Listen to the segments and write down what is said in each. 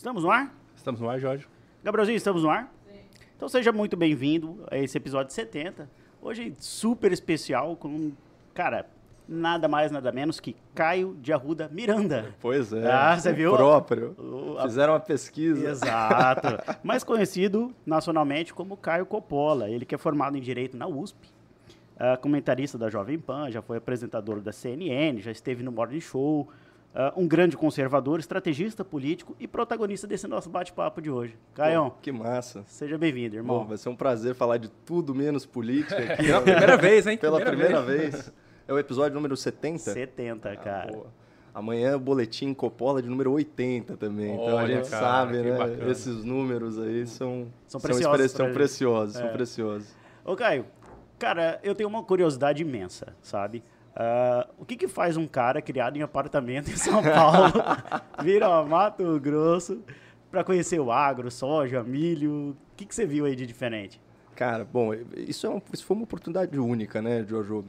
Estamos no ar? Estamos no ar, Jorge. Gabrielzinho, estamos no ar? Sim. Então seja muito bem-vindo a esse episódio 70. Hoje super especial com, cara, nada mais, nada menos que Caio de Arruda Miranda. Pois é. Ah, você viu? O próprio. Fizeram uma pesquisa. Exato. Mais conhecido nacionalmente como Caio Coppola. Ele que é formado em Direito na USP. Comentarista da Jovem Pan, já foi apresentador da CNN, já esteve no Morning Show, um grande conservador, estrategista político e protagonista desse nosso bate-papo de hoje. Caião, que massa. Seja bem-vindo, irmão. Bom, vai ser um prazer falar de tudo menos política aqui. Pela primeira vez, hein? Pela primeira vez. É o episódio número 70? 70, cara. Boa. Amanhã o boletim Coppola de número 80 também. Olha, então a gente, cara, sabe, né? Bacana. Esses números aí são preciosos. Ô, Caio. Cara, eu tenho uma curiosidade imensa, sabe? O que faz um cara criado em apartamento em São Paulo vir ao Mato Grosso para conhecer o agro, soja, milho? O que você viu aí de diferente? Cara, bom, isso foi uma oportunidade única, né, Jojo?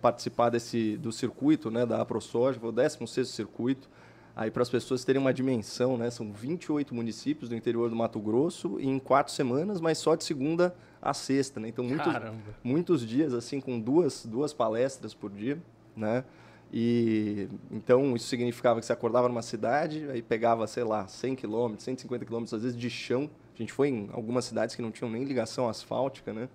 Participar do circuito, né, da Aprosoja, foi o 16º circuito. Aí, para as pessoas terem uma dimensão, né, são 28 municípios do interior do Mato Grosso em 4 semanas, mas só de segunda a sexta, né? Então, muitos dias, assim, com duas palestras por dia, né? E então, isso significava que você acordava numa cidade, aí pegava, sei lá, 100 quilômetros, 150 quilômetros, às vezes, de chão. A gente foi em algumas cidades que não tinham nem ligação asfáltica, né?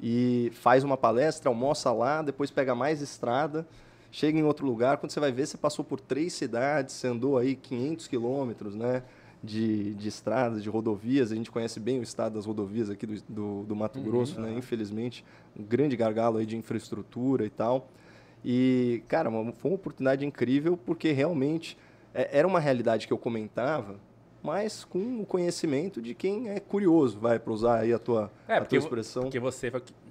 E faz uma palestra, almoça lá, depois pega mais estrada. Chega em outro lugar, quando você vai ver, você passou por 3 cidades, você andou aí 500 quilômetros, né, de estradas, de rodovias. A gente conhece bem o estado das rodovias aqui do Mato Grosso, né? Infelizmente, um grande gargalo aí de infraestrutura e tal. E, cara, foi uma oportunidade incrível, porque realmente era uma realidade que eu comentava, mas com o conhecimento de quem é curioso, vai, para usar aí a tua expressão. Porque você...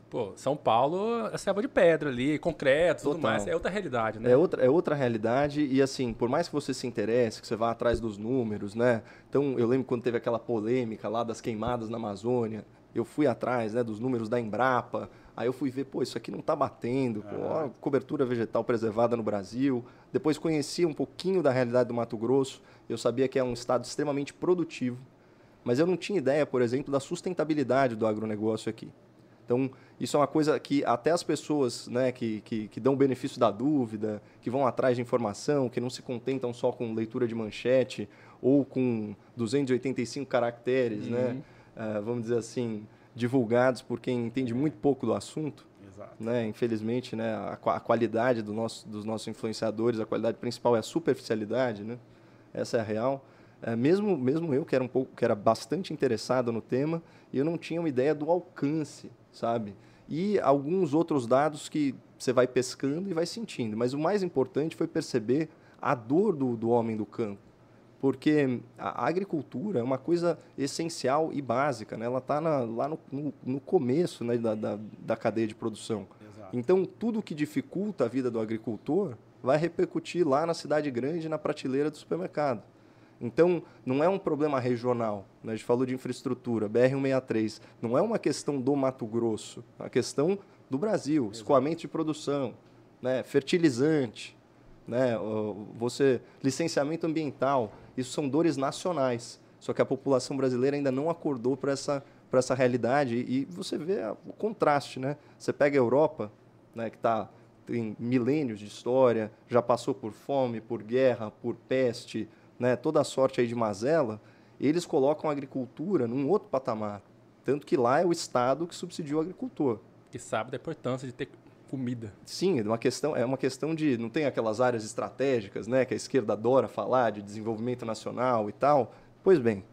Pô, São Paulo é selva de pedra ali, concreto, tudo mais. É outra realidade, né? É outra realidade e, assim, por mais que você se interesse, que você vá atrás dos números, né? Então, eu lembro quando teve aquela polêmica lá das queimadas na Amazônia, eu fui atrás, né, dos números da Embrapa, aí eu fui ver, pô, isso aqui não tá batendo, pô, ó, cobertura vegetal preservada no Brasil. Depois conheci um pouquinho da realidade do Mato Grosso, eu sabia que é um estado extremamente produtivo, mas eu não tinha ideia, por exemplo, da sustentabilidade do agronegócio aqui. Então, isso é uma coisa que até as pessoas, né, que dão o benefício da dúvida, que vão atrás de informação, que não se contentam só com leitura de manchete ou com 285 caracteres, né, vamos dizer assim, divulgados por quem entende muito pouco do assunto. Exato. Né? Infelizmente, né, a qualidade dos nossos influenciadores, a qualidade principal é a superficialidade, né? Essa é a real. Mesmo eu, que era bastante interessado no tema, eu não tinha uma ideia do alcance, sabe? E alguns outros dados que você vai pescando e vai sentindo. Mas o mais importante foi perceber a dor do homem do campo. Porque a agricultura é uma coisa essencial e básica, né? Ela está lá no começo, né, da cadeia de produção. Exato. Então, tudo que dificulta a vida do agricultor vai repercutir lá na cidade grande, na prateleira do supermercado. Então, não é um problema regional, né? A gente falou de infraestrutura, BR-163, não é uma questão do Mato Grosso, é uma questão do Brasil. Exato. Escoamento de produção, né? Fertilizante, né? Licenciamento ambiental, isso são dores nacionais, só que a população brasileira ainda não acordou para essa realidade e você vê o contraste, né? Você pega a Europa, né, que tem milênios de história, já passou por fome, por guerra, por peste, né, toda a sorte aí de mazela, eles colocam a agricultura num outro patamar. Tanto que lá é o Estado que subsidiou o agricultor. Que sabe da importância de ter comida. Sim, é uma questão de... Não tem aquelas áreas estratégicas, né, que a esquerda adora falar, de desenvolvimento nacional e tal. Pois bem,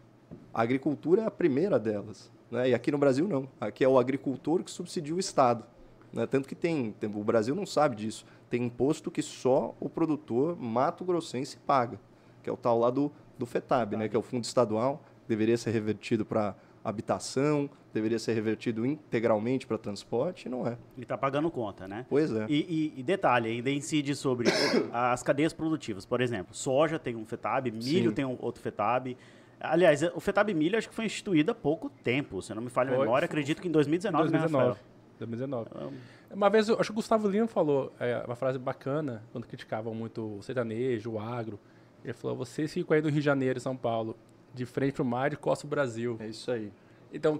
a agricultura é a primeira delas. Né? E aqui no Brasil não. Aqui é o agricultor que subsidia o Estado. Né? Tanto que o Brasil não sabe disso. Tem imposto que só o produtor mato-grossense paga, que é o tal lá do FETAB, né, que é o fundo estadual, deveria ser revertido para habitação, deveria ser revertido integralmente para transporte, e não é. E está pagando conta, né? Pois é. E detalhe, ainda incide sobre as cadeias produtivas. Por exemplo, soja tem um FETAB, milho tem um outro FETAB. Aliás, o FETAB milho acho que foi instituído há pouco tempo, se não me falha a memória, acredito que em 2019, né, Rafael? 2019. Uma vez, acho que o Gustavo Lima falou uma frase bacana, quando criticavam muito o sertanejo, o agro. Ele falou, vocês ficam aí no Rio de Janeiro, São Paulo, de frente para o mar e costa o Brasil. É isso aí. Então,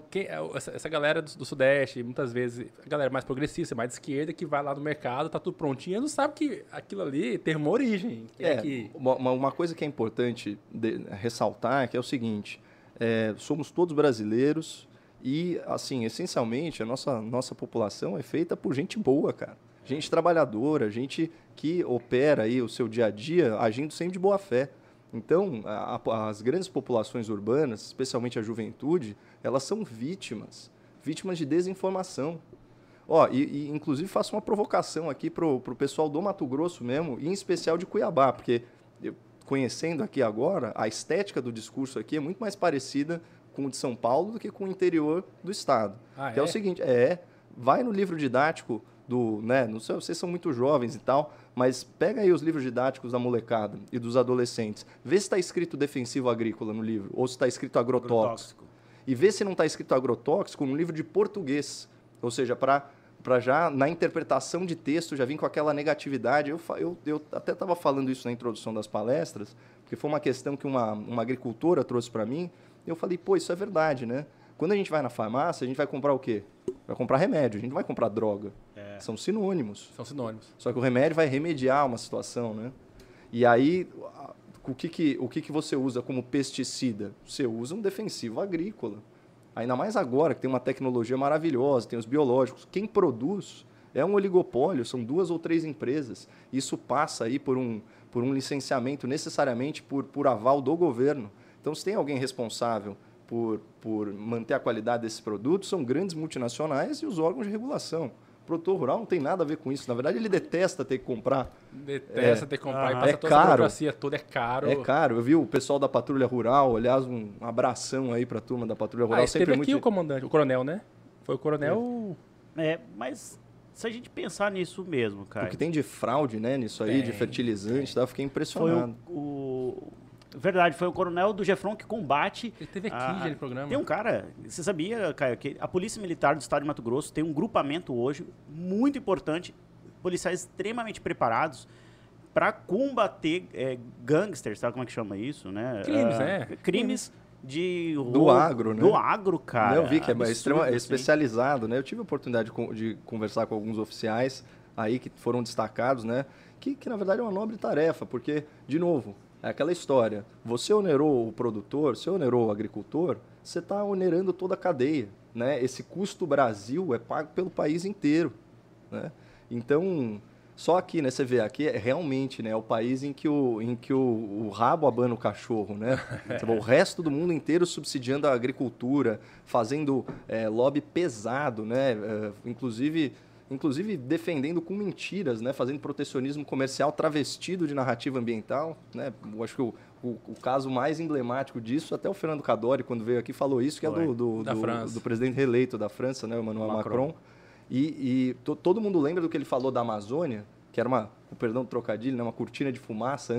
essa galera do Sudeste, muitas vezes, a galera mais progressista, mais de esquerda, que vai lá no mercado, tá tudo prontinho, não sabe que aquilo ali tem uma origem. Uma coisa que é importante ressaltar que é o seguinte, somos todos brasileiros e, assim, essencialmente, a nossa população é feita por gente boa, cara. Gente trabalhadora, gente que opera aí o seu dia a dia agindo sempre de boa fé. Então, as grandes populações urbanas, especialmente a juventude, elas são vítimas de desinformação. Ó, e inclusive, faço uma provocação aqui para o pessoal do Mato Grosso mesmo, e em especial de Cuiabá, porque, conhecendo aqui agora, a estética do discurso aqui é muito mais parecida com o de São Paulo do que com o interior do estado. Que é o seguinte, vai no livro didático do, né, não sei, vocês são muito jovens e tal, mas pega aí os livros didáticos da molecada e dos adolescentes. Vê se está escrito defensivo agrícola no livro, ou se está escrito agrotóxico. E vê se não está escrito agrotóxico no livro de português. Ou seja, para já, na interpretação de texto, já vim com aquela negatividade. Eu até estava falando isso na introdução das palestras, porque foi uma questão que uma agricultora trouxe para mim. Eu falei, pô, isso é verdade, né? Quando a gente vai na farmácia, a gente vai comprar o quê? Vai comprar remédio, a gente não vai comprar droga. São sinônimos. São sinônimos. Só que o remédio vai remediar uma situação, né? E aí, o que você usa como pesticida? Você usa um defensivo agrícola. Ainda mais agora, que tem uma tecnologia maravilhosa, tem os biológicos. Quem produz é um oligopólio, são 2 ou 3 empresas. Isso passa aí por um licenciamento, necessariamente por aval do governo. Então, se tem alguém responsável por manter a qualidade desse produto, são grandes multinacionais e os órgãos de regulação. O produtor rural não tem nada a ver com isso. Na verdade, ele detesta ter que comprar. Detesta ter que comprar. E passa toda a burocracia toda, é caro. É caro. Eu vi o pessoal da Patrulha Rural, aliás, um abração aí para a turma da Patrulha Rural. Sempre teve muito... aqui o comandante, o coronel, né? Foi o coronel... Mas se a gente pensar nisso mesmo, cara... O que tem de fraude, né, nisso aí, de fertilizante, tá? Eu fiquei impressionado. Foi Verdade, foi o coronel do Gefron que combate... Ele teve aqui já no programa. Tem um cara, você sabia, Caio, que a Polícia Militar do Estado de Mato Grosso tem um grupamento hoje muito importante, policiais extremamente preparados para combater gangsters, sabe como é que chama isso, né? Crimes, crimes de... Do agro, né? Do agro, cara. Eu vi que é especializado, né? Eu tive a oportunidade de conversar com alguns oficiais aí que foram destacados, né? Que na verdade é uma nobre tarefa, porque, de novo... É aquela história, você onerou o produtor, você onerou o agricultor, você está onerando toda a cadeia, né? Esse custo Brasil é pago pelo país inteiro, né? Então, só aqui, né, você vê, aqui é realmente, né, o país em que o rabo abana o cachorro, né? O resto do mundo inteiro subsidiando a agricultura, fazendo lobby pesado, né? Inclusive defendendo com mentiras, né? Fazendo protecionismo comercial travestido de narrativa ambiental. Né? Eu acho que o caso mais emblemático disso, até o Fernando Cadori, quando veio aqui, falou isso, que é do presidente reeleito da França, né? Emmanuel Macron. Todo mundo lembra do que ele falou da Amazônia, que era perdão do trocadilho, né? Uma cortina de fumaça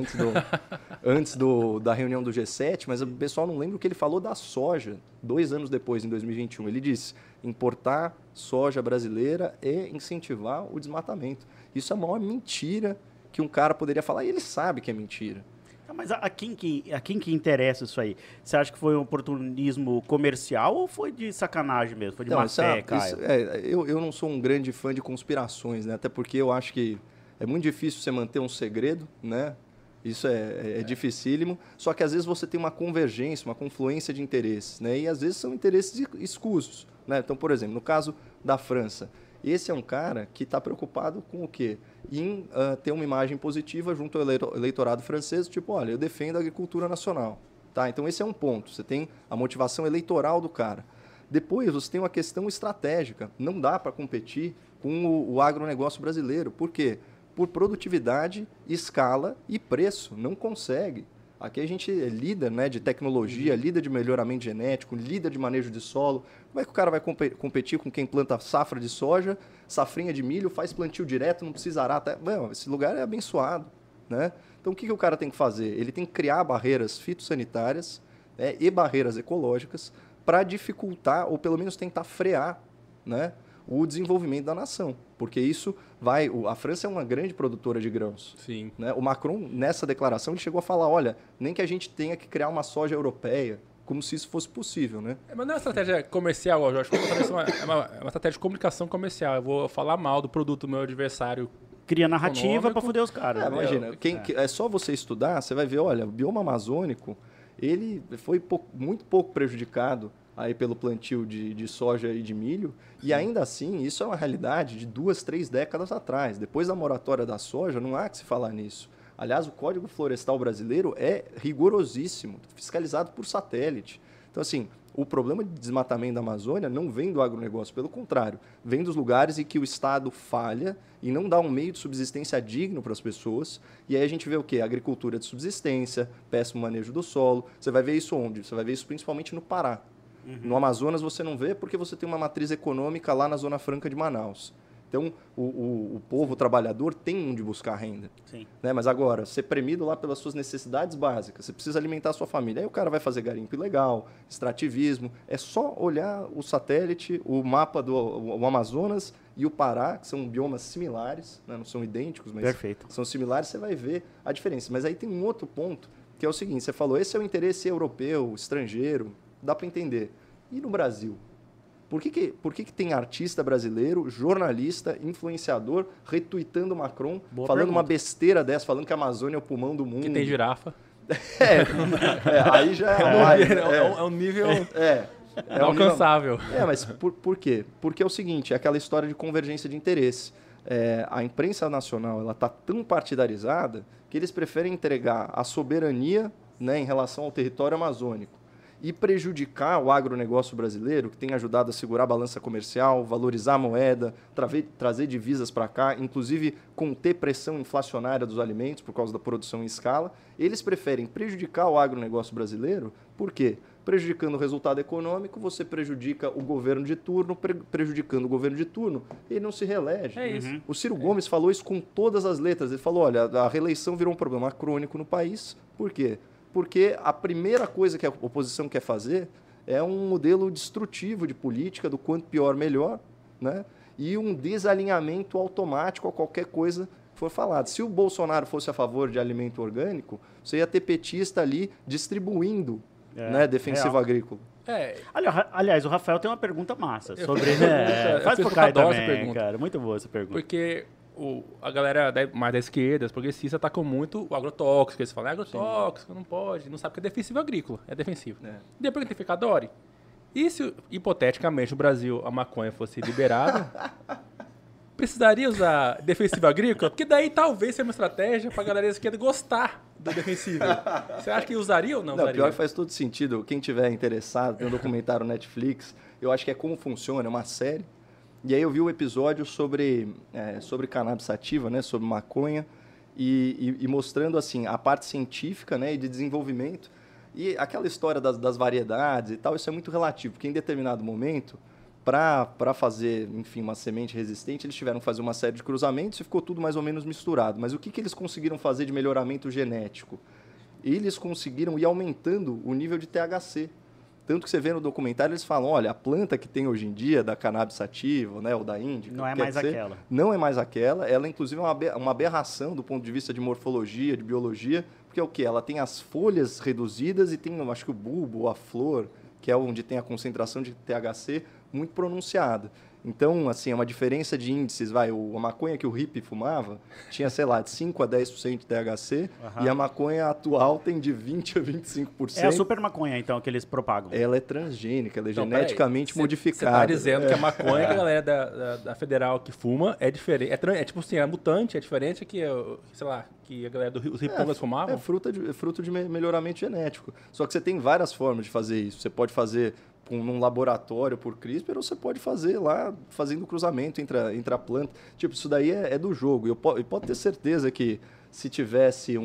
antes da reunião do G7, mas o pessoal não lembra o que ele falou da soja 2 anos depois, em 2021. Ele disse... importar soja brasileira e incentivar o desmatamento. Isso é a maior mentira que um cara poderia falar, e ele sabe que é mentira. Mas a quem que interessa isso aí? Você acha que foi um oportunismo comercial ou foi de sacanagem mesmo? Foi de má fé, Caio? Eu não sou um grande fã de conspirações, né? Até porque eu acho que é muito difícil você manter um segredo, né? Isso é dificílimo, só que às vezes você tem uma convergência, uma confluência de interesses, né? E às vezes são interesses escusos, né? Então, por exemplo, no caso da França, esse é um cara que está preocupado com o quê? Em ter uma imagem positiva junto ao eleitorado francês, tipo, olha, eu defendo a agricultura nacional, tá? Então esse é um ponto, você tem a motivação eleitoral do cara. Depois você tem uma questão estratégica, não dá para competir com o agronegócio brasileiro, por quê? Por produtividade, escala e preço. Não consegue. Aqui a gente é líder, né, de tecnologia, líder de melhoramento genético, líder de manejo de solo. Como é que o cara vai competir com quem planta safra de soja, safrinha de milho, faz plantio direto, não precisa arar? Bom, esse lugar é abençoado, né? Então, o que o cara tem que fazer? Ele tem que criar barreiras fitossanitárias, né, e barreiras ecológicas para dificultar, ou pelo menos tentar frear, né, o desenvolvimento da nação, porque isso vai... A França é uma grande produtora de grãos. Sim. Né? O Macron, nessa declaração, ele chegou a falar, olha, nem que a gente tenha que criar uma soja europeia, como se isso fosse possível, né? É, mas não é uma estratégia comercial, ó, Jorge. É uma estratégia de comunicação comercial. Eu vou falar mal do produto do meu adversário. Cria narrativa para foder os caras. É, imagina, é só você estudar, você vai ver, olha, o bioma amazônico, ele foi muito pouco prejudicado aí pelo plantio de soja e de milho, e ainda assim, isso é uma realidade de 2, 3 décadas atrás. Depois da moratória da soja, não há que se falar nisso. Aliás, o Código Florestal Brasileiro é rigorosíssimo, fiscalizado por satélite. Então, assim, o problema de desmatamento da Amazônia não vem do agronegócio, pelo contrário, vem dos lugares em que o Estado falha e não dá um meio de subsistência digno para as pessoas. E aí a gente vê o quê? Agricultura de subsistência, péssimo manejo do solo. Você vai ver isso onde? Você vai ver isso principalmente no Pará. Uhum. No Amazonas você não vê porque você tem uma matriz econômica lá na Zona Franca de Manaus. Então, o povo, o trabalhador, tem onde buscar renda. Sim. Né? Mas agora, ser premido lá pelas suas necessidades básicas, você precisa alimentar a sua família. Aí o cara vai fazer garimpo ilegal, extrativismo. É só olhar o satélite, o mapa do Amazonas e o Pará, que são biomas similares, né? Não são idênticos, mas perfeito, são similares, você vai ver a diferença. Mas aí tem um outro ponto, que é o seguinte, você falou, esse é o interesse europeu, estrangeiro, dá para entender. E no Brasil? Por que tem artista brasileiro, jornalista, influenciador, retuitando Macron, boa falando pergunta, uma besteira dessa, falando que a Amazônia é o pulmão do mundo? Que tem girafa. Aí já é um nível alcançável. Mas por quê? Porque é o seguinte, é aquela história de convergência de interesse. A imprensa nacional ela está tão partidarizada que eles preferem entregar a soberania, né, em relação ao território amazônico, e prejudicar o agronegócio brasileiro, que tem ajudado a segurar a balança comercial, valorizar a moeda, trazer divisas para cá, inclusive conter pressão inflacionária dos alimentos por causa da produção em escala. Eles preferem prejudicar o agronegócio brasileiro, por quê? Prejudicando o resultado econômico, você prejudica o governo de turno, prejudicando o governo de turno, ele não se reelege. É isso. O Ciro Gomes falou isso com todas as letras, ele falou, olha, a reeleição virou um problema crônico no país, por quê? Porque a primeira coisa que a oposição quer fazer é um modelo destrutivo de política, do quanto pior, melhor, né? E um desalinhamento automático a qualquer coisa que for falado. Se o Bolsonaro fosse a favor de alimento orgânico, você ia ter petista ali distribuindo, né, defensivo agrícola. Aliás, o Rafael tem uma pergunta massa. Faz por cá também, cara. Muito boa essa pergunta. Porque... a galera mais da esquerda, os progressistas, atacam muito o agrotóxico. Eles falam, agrotóxico, não pode, não sabe que é defensivo agrícola, é defensivo. É. Depois que tem que adore. E se, hipoteticamente, no Brasil a maconha fosse liberada, precisaria usar defensivo agrícola? Porque daí talvez seja uma estratégia para a galera da esquerda gostar do defensivo. Você acha que usaria ou não? Não, pior que faz todo sentido. Quem tiver interessado, tem um documentário Netflix, eu acho que é Como Funciona, é uma série. E aí eu vi um episódio sobre cannabis sativa, né, sobre maconha, e mostrando assim, a parte científica, né, e de desenvolvimento. E aquela história das variedades e tal, isso é muito relativo, porque em determinado momento, para fazer, enfim, uma semente resistente, eles tiveram que fazer uma série de cruzamentos e ficou tudo mais ou menos misturado. Mas o que eles conseguiram fazer de melhoramento genético? Eles conseguiram ir aumentando o nível de THC. Tanto que você vê no documentário, eles falam, olha, a planta que tem hoje em dia, da cannabis sativa, né, ou da índica, não é mais aquela. Não é mais aquela. Ela, inclusive, é uma aberração do ponto de vista de morfologia, de biologia, porque é o quê? Ela tem as folhas reduzidas e tem, acho que o bulbo ou a flor, que é onde tem a concentração de THC muito pronunciada. Então, assim, é uma diferença de índices. A maconha que o hippie fumava tinha, sei lá, de 5% a 10% de THC, e a maconha atual tem de 20% a 25%. É a super maconha, então, que eles propagam. Ela é transgênica, ela é geneticamente modificada. Você está dizendo que a maconha que a galera da federal que fuma é diferente. É tipo assim, é mutante, é diferente que, sei lá, que a galera dos ripongas fumavam? É fruto de melhoramento genético. Só que você tem várias formas de fazer isso. Você pode fazer num laboratório por CRISPR, ou você pode fazer lá, fazendo cruzamento entre a planta. Tipo, isso daí é do jogo. E pode ter certeza que se tivesse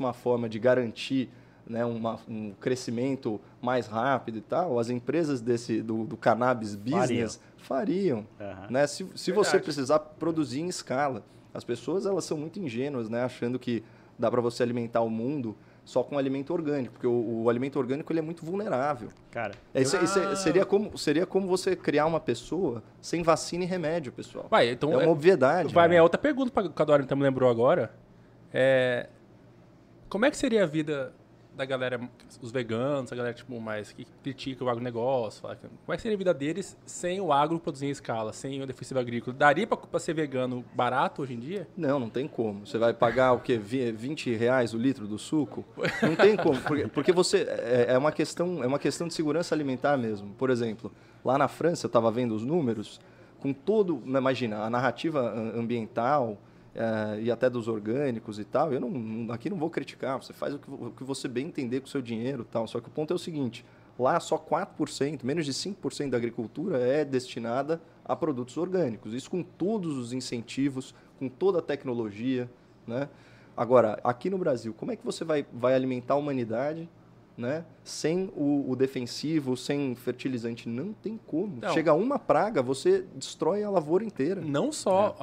uma forma de garantir, né, um crescimento mais rápido e tal, as empresas do cannabis business fariam. Né? Se você precisar produzir em escala. As pessoas elas são muito ingênuas, né, achando que dá para você alimentar o mundo só com alimento orgânico, porque o alimento orgânico ele é muito vulnerável. Cara, seria como você criar uma pessoa sem vacina e remédio, pessoal. Vai, então, é uma obviedade. Vai, minha outra pergunta para o Cadoário me lembrou agora. É, como é que seria a vida da galera, os veganos, a galera tipo, mais que critica o agronegócio? Fala, como é que seria a vida deles sem o agro produzir em escala, sem o defensivo agrícola? Daria para ser vegano barato hoje em dia? Não, não tem como. Você vai pagar o quê? R$20 o litro do suco? Não tem como, porque você é uma questão de segurança alimentar mesmo. Por exemplo, lá na França, eu estava vendo os números, com todo, imagina, a narrativa ambiental... e até dos orgânicos e tal, eu não, aqui não vou criticar, você faz o que você bem entender com o seu dinheiro e tal, só que o ponto é o seguinte, lá só 4%, menos de 5% da agricultura é destinada a produtos orgânicos, isso com todos os incentivos, com toda a tecnologia, né? Agora, aqui no Brasil, como é que você vai alimentar a humanidade, né? Sem o defensivo, sem fertilizante, não tem como. Então, chega uma praga, você destrói a lavoura inteira. Não só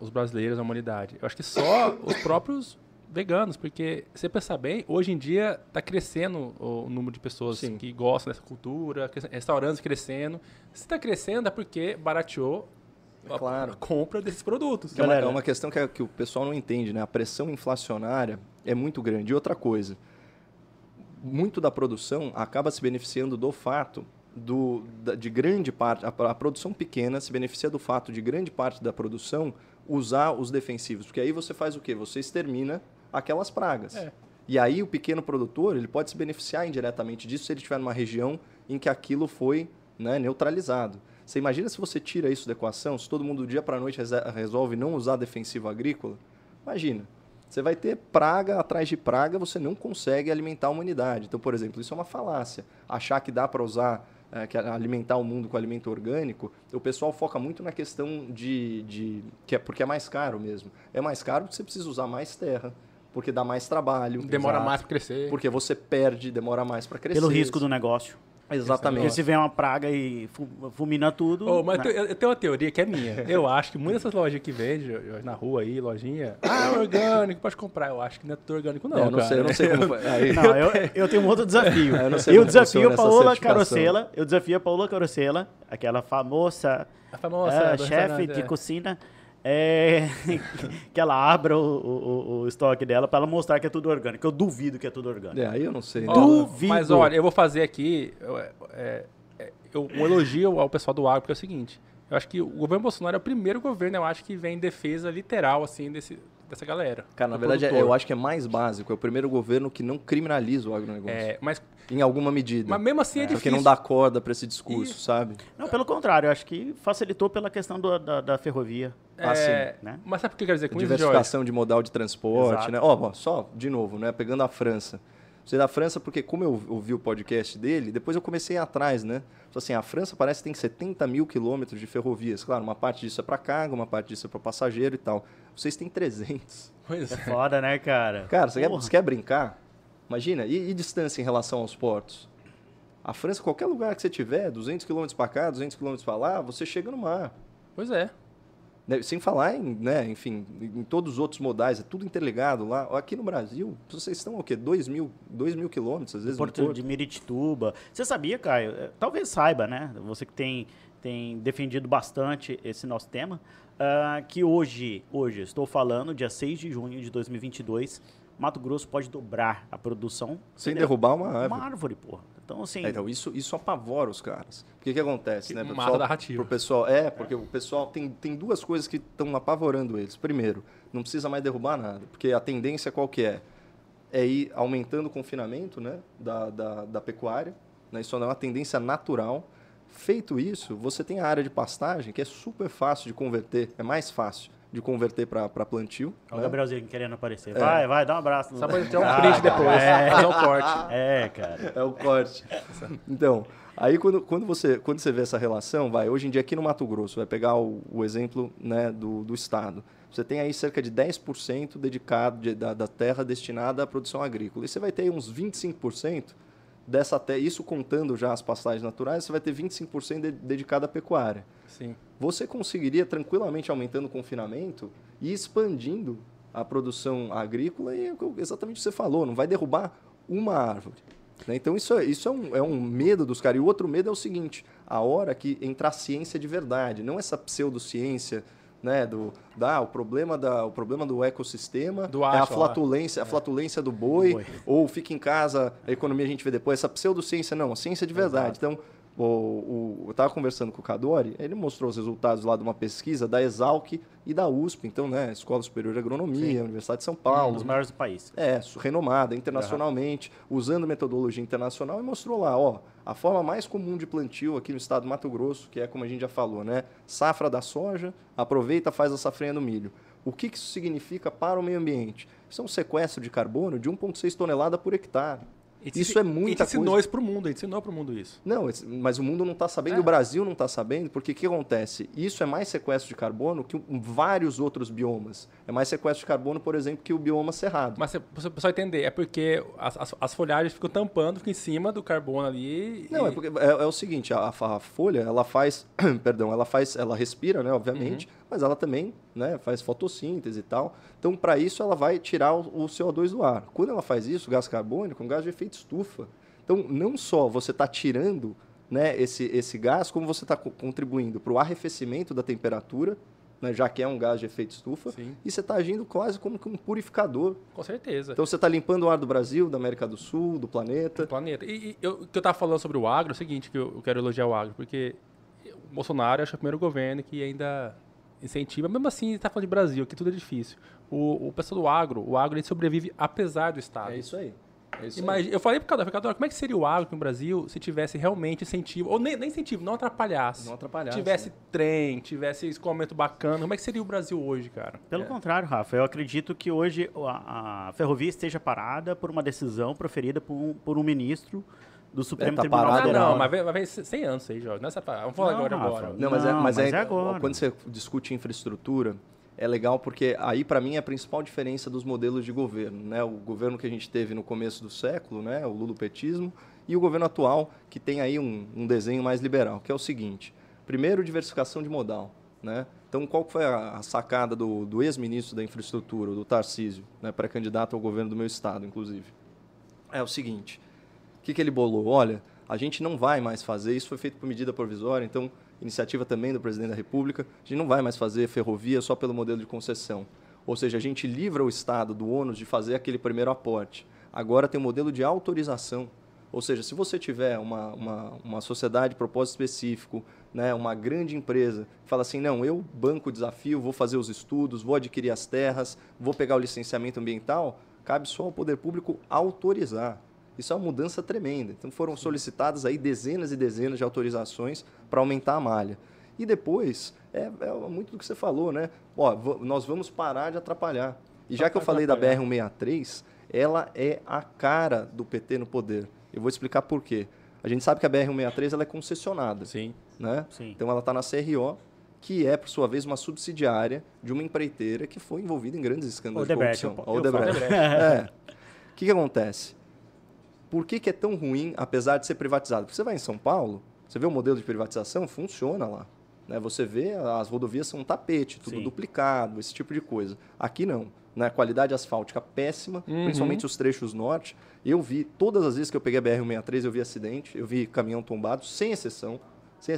os brasileiros, a humanidade. Eu acho que só os próprios veganos, porque, se você pensar bem, hoje em dia está crescendo o número de pessoas Sim. que gostam dessa cultura, restaurantes crescendo. Se está crescendo é porque barateou a compra desses produtos. Galera, é uma questão que o pessoal não entende, né? A pressão inflacionária é muito grande. E outra coisa... muito da produção acaba se beneficiando do fato de grande parte... A produção pequena se beneficia do fato de grande parte da produção usar os defensivos. Porque aí você faz o quê? Você extermina aquelas pragas. É. E aí o pequeno produtor ele pode se beneficiar indiretamente disso se ele estiver numa região em que aquilo foi, né, neutralizado. Você imagina se você tira isso da equação, se todo mundo do dia para a noite resolve não usar defensivo agrícola? Imagina. Você vai ter praga atrás de praga, você não consegue alimentar a humanidade. Então, por exemplo, isso é uma falácia. Achar que dá para usar, que alimentar o mundo com alimento orgânico, o pessoal foca muito na questão de porque é mais caro mesmo. É mais caro porque você precisa usar mais terra, porque dá mais trabalho. Demora mais para crescer. Porque você perde, demora mais para crescer. Pelo risco do negócio. Exatamente. Porque se vem uma praga e fulmina tudo... Oh, mas eu tenho uma teoria que é minha. Eu acho que muitas dessas lojas que vendem na rua aí, lojinha... Ah, orgânico, pode comprar. Eu acho que não é tudo orgânico, não. Eu não sei como foi. Aí. Não, eu tenho um outro desafio. Eu desafio a Paola Carosella. Eu desafio a Paola Carosella, aquela famosa chefe de cozinha... que ela abra o estoque dela para ela mostrar que é tudo orgânico. Eu duvido que é tudo orgânico. Aí eu não sei. Né? Duvido. Mas olha, eu vou fazer aqui um elogio ao pessoal do agro, porque é o seguinte, eu acho que o governo Bolsonaro é o primeiro governo, eu acho que vem em defesa literal assim, dessa galera. Cara, na verdade, eu acho que é mais básico. É o primeiro governo que não criminaliza o agronegócio. Mas... em alguma medida. Mas mesmo assim é difícil. Porque não dá corda para esse discurso, sabe? Não, pelo contrário. Eu acho que facilitou pela questão da ferrovia. Sim. Né? Mas sabe o que eu quero dizer com isso, Jorge? Diversificação de modal de transporte, né? Só, de novo, né? Pegando a França. Você da França, porque como eu ouvi o podcast dele, depois eu comecei a ir atrás, né? Assim, a França parece que tem 70 mil quilômetros de ferrovias. Claro, uma parte disso é para carga, uma parte disso é para passageiro e tal. Vocês têm 300. Pois é. Foda, né, cara? Cara, você quer brincar? Imagina, e distância em relação aos portos? A França, qualquer lugar que você tiver, 200 km para cá, 200 km para lá, você chega no mar. Pois é. Sem falar em todos os outros modais, é tudo interligado lá. Aqui no Brasil, vocês estão 2 mil quilômetros, às vezes, Porto de Miritituba. Você sabia, Caio? Talvez saiba, né? Você que tem defendido bastante esse nosso tema, que hoje, estou falando, dia 6 de junho de 2022, Mato Grosso pode dobrar a produção sem derrubar uma árvore. Uma árvore, porra. Então, assim... então, isso apavora os caras. Porque o que acontece, né? O pessoal tem duas coisas que estão apavorando eles. Primeiro, não precisa mais derrubar nada, porque a tendência qual que é? É ir aumentando o confinamento, né, da pecuária, né? Isso é uma tendência natural. Feito isso, você tem a área de pastagem, que é super fácil de converter, é mais fácil de converter para plantio. Olha o Gabrielzinho querendo aparecer. Vai, dá um abraço. Só pode ter um print depois. É o corte. Cara. É o corte. Então, aí quando você vê essa relação, hoje em dia aqui no Mato Grosso, vai pegar o exemplo, né, do estado. Você tem aí cerca de 10% dedicado da terra destinada à produção agrícola. E você vai ter uns 25% dessa terra, isso contando já as pastagens naturais, você vai ter 25% dedicado à pecuária. Sim. Você conseguiria tranquilamente, aumentando o confinamento e expandindo a produção agrícola e é exatamente o que você falou, não vai derrubar uma árvore. Né? Então, isso é um medo dos caras. E o outro medo é o seguinte, a hora que entrar a ciência de verdade, não essa pseudociência, né, o problema do ecossistema, a flatulência do boi, ou fica em casa, a economia a gente vê depois, essa pseudociência, não, a ciência de verdade. Exato. Então, eu estava conversando com o Cadori, ele mostrou os resultados lá de uma pesquisa da Exalc e da USP, então, né, Escola Superior de Agronomia, sim, Universidade de São Paulo. Um dos maiores do país. É, renomada internacionalmente, usando metodologia internacional, e mostrou lá, ó, a forma mais comum de plantio aqui no estado do Mato Grosso, que é como a gente já falou, né? Safra da soja, aproveita, faz a safrinha do milho. O que isso significa para o meio ambiente? Isso é um sequestro de carbono de 1,6 tonelada por hectare. Isso é muita coisa. A gente ensinou para o mundo isso. Não, mas o mundo não está sabendo, o Brasil não está sabendo, porque o que acontece? Isso é mais sequestro de carbono que vários outros biomas. É mais sequestro de carbono, por exemplo, que o bioma cerrado. Mas para o pessoal entender, é porque as folhagens ficam tampando, ficam em cima do carbono ali. Não, porque é o seguinte, a folha, ela faz, ela respira, né, obviamente, mas ela também, né, faz fotossíntese e tal. Então, para isso, ela vai tirar o CO2 do ar. Quando ela faz isso, o gás carbônico, um gás de efeito estufa. Então, não só você está tirando, né, esse gás, como você está contribuindo para o arrefecimento da temperatura, né, já que é um gás de efeito estufa, sim, e você está agindo quase como um purificador. Com certeza. Então, você está limpando o ar do Brasil, da América do Sul, do planeta. Do planeta. E o que eu estava falando sobre o agro é o seguinte, que eu quero elogiar o agro, porque o Bolsonaro acho que é o primeiro governo que ainda incentiva, mesmo assim ele está falando de Brasil, que tudo é difícil. O pessoal do agro, ele sobrevive apesar do Estado. É isso aí. Eu falei para o Cador, como é que seria o agro no Brasil se tivesse realmente incentivo, ou nem incentivo, não atrapalhasse. Não atrapalhasse. Tivesse, né, trem, tivesse escoamento bacana. Como é que seria o Brasil hoje, cara? Pelo contrário, Rafa. Eu acredito que hoje a ferrovia esteja parada por uma decisão proferida por um ministro do Supremo Tribunal Federal. Não, mas 100 anos aí, Jorge. Não é essa parada. Vamos falar agora. Não, mas é agora. Quando você discute infraestrutura, é legal porque aí, para mim, é a principal diferença dos modelos de governo, né? O governo que a gente teve no começo do século, né, o lulupetismo, e o governo atual, que tem aí um desenho mais liberal, que é o seguinte. Primeiro, diversificação de modal, né? Então, qual foi a sacada do ex-ministro da infraestrutura, do Tarcísio, né, pré-candidato ao governo do meu estado, inclusive? É o seguinte. O que ele bolou? Olha, a gente não vai mais fazer, isso foi feito por medida provisória, então, iniciativa também do presidente da República, a gente não vai mais fazer ferrovia só pelo modelo de concessão. Ou seja, a gente livra o Estado do ônus de fazer aquele primeiro aporte. Agora tem um modelo de autorização. Ou seja, se você tiver uma sociedade de propósito específico, né, uma grande empresa, fala assim, não, eu banco o desafio, vou fazer os estudos, vou adquirir as terras, vou pegar o licenciamento ambiental, cabe só ao poder público autorizar. Isso é uma mudança tremenda. Então, foram solicitadas aí dezenas e dezenas de autorizações para aumentar a malha. E depois, é muito do que você falou, né? Ó, nós vamos parar de atrapalhar. E já que eu falei da BR-163, ela é a cara do PT no poder. Eu vou explicar por quê. A gente sabe que a BR-163 ela é concessionada. Sim. Né? Sim. Então, ela está na CRO, que é, por sua vez, uma subsidiária de uma empreiteira que foi envolvida em grandes escândalos de corrupção. Odebrecht. É. O que acontece? Por que é tão ruim, apesar de ser privatizado? Porque você vai em São Paulo, você vê o modelo de privatização, funciona lá. Né? Você vê, as rodovias são um tapete, tudo, sim, duplicado, esse tipo de coisa. Aqui não. Né? Qualidade asfáltica péssima, principalmente os trechos norte. Eu vi, todas as vezes que eu peguei a BR-163, eu vi acidente, eu vi caminhão tombado, sem exceção.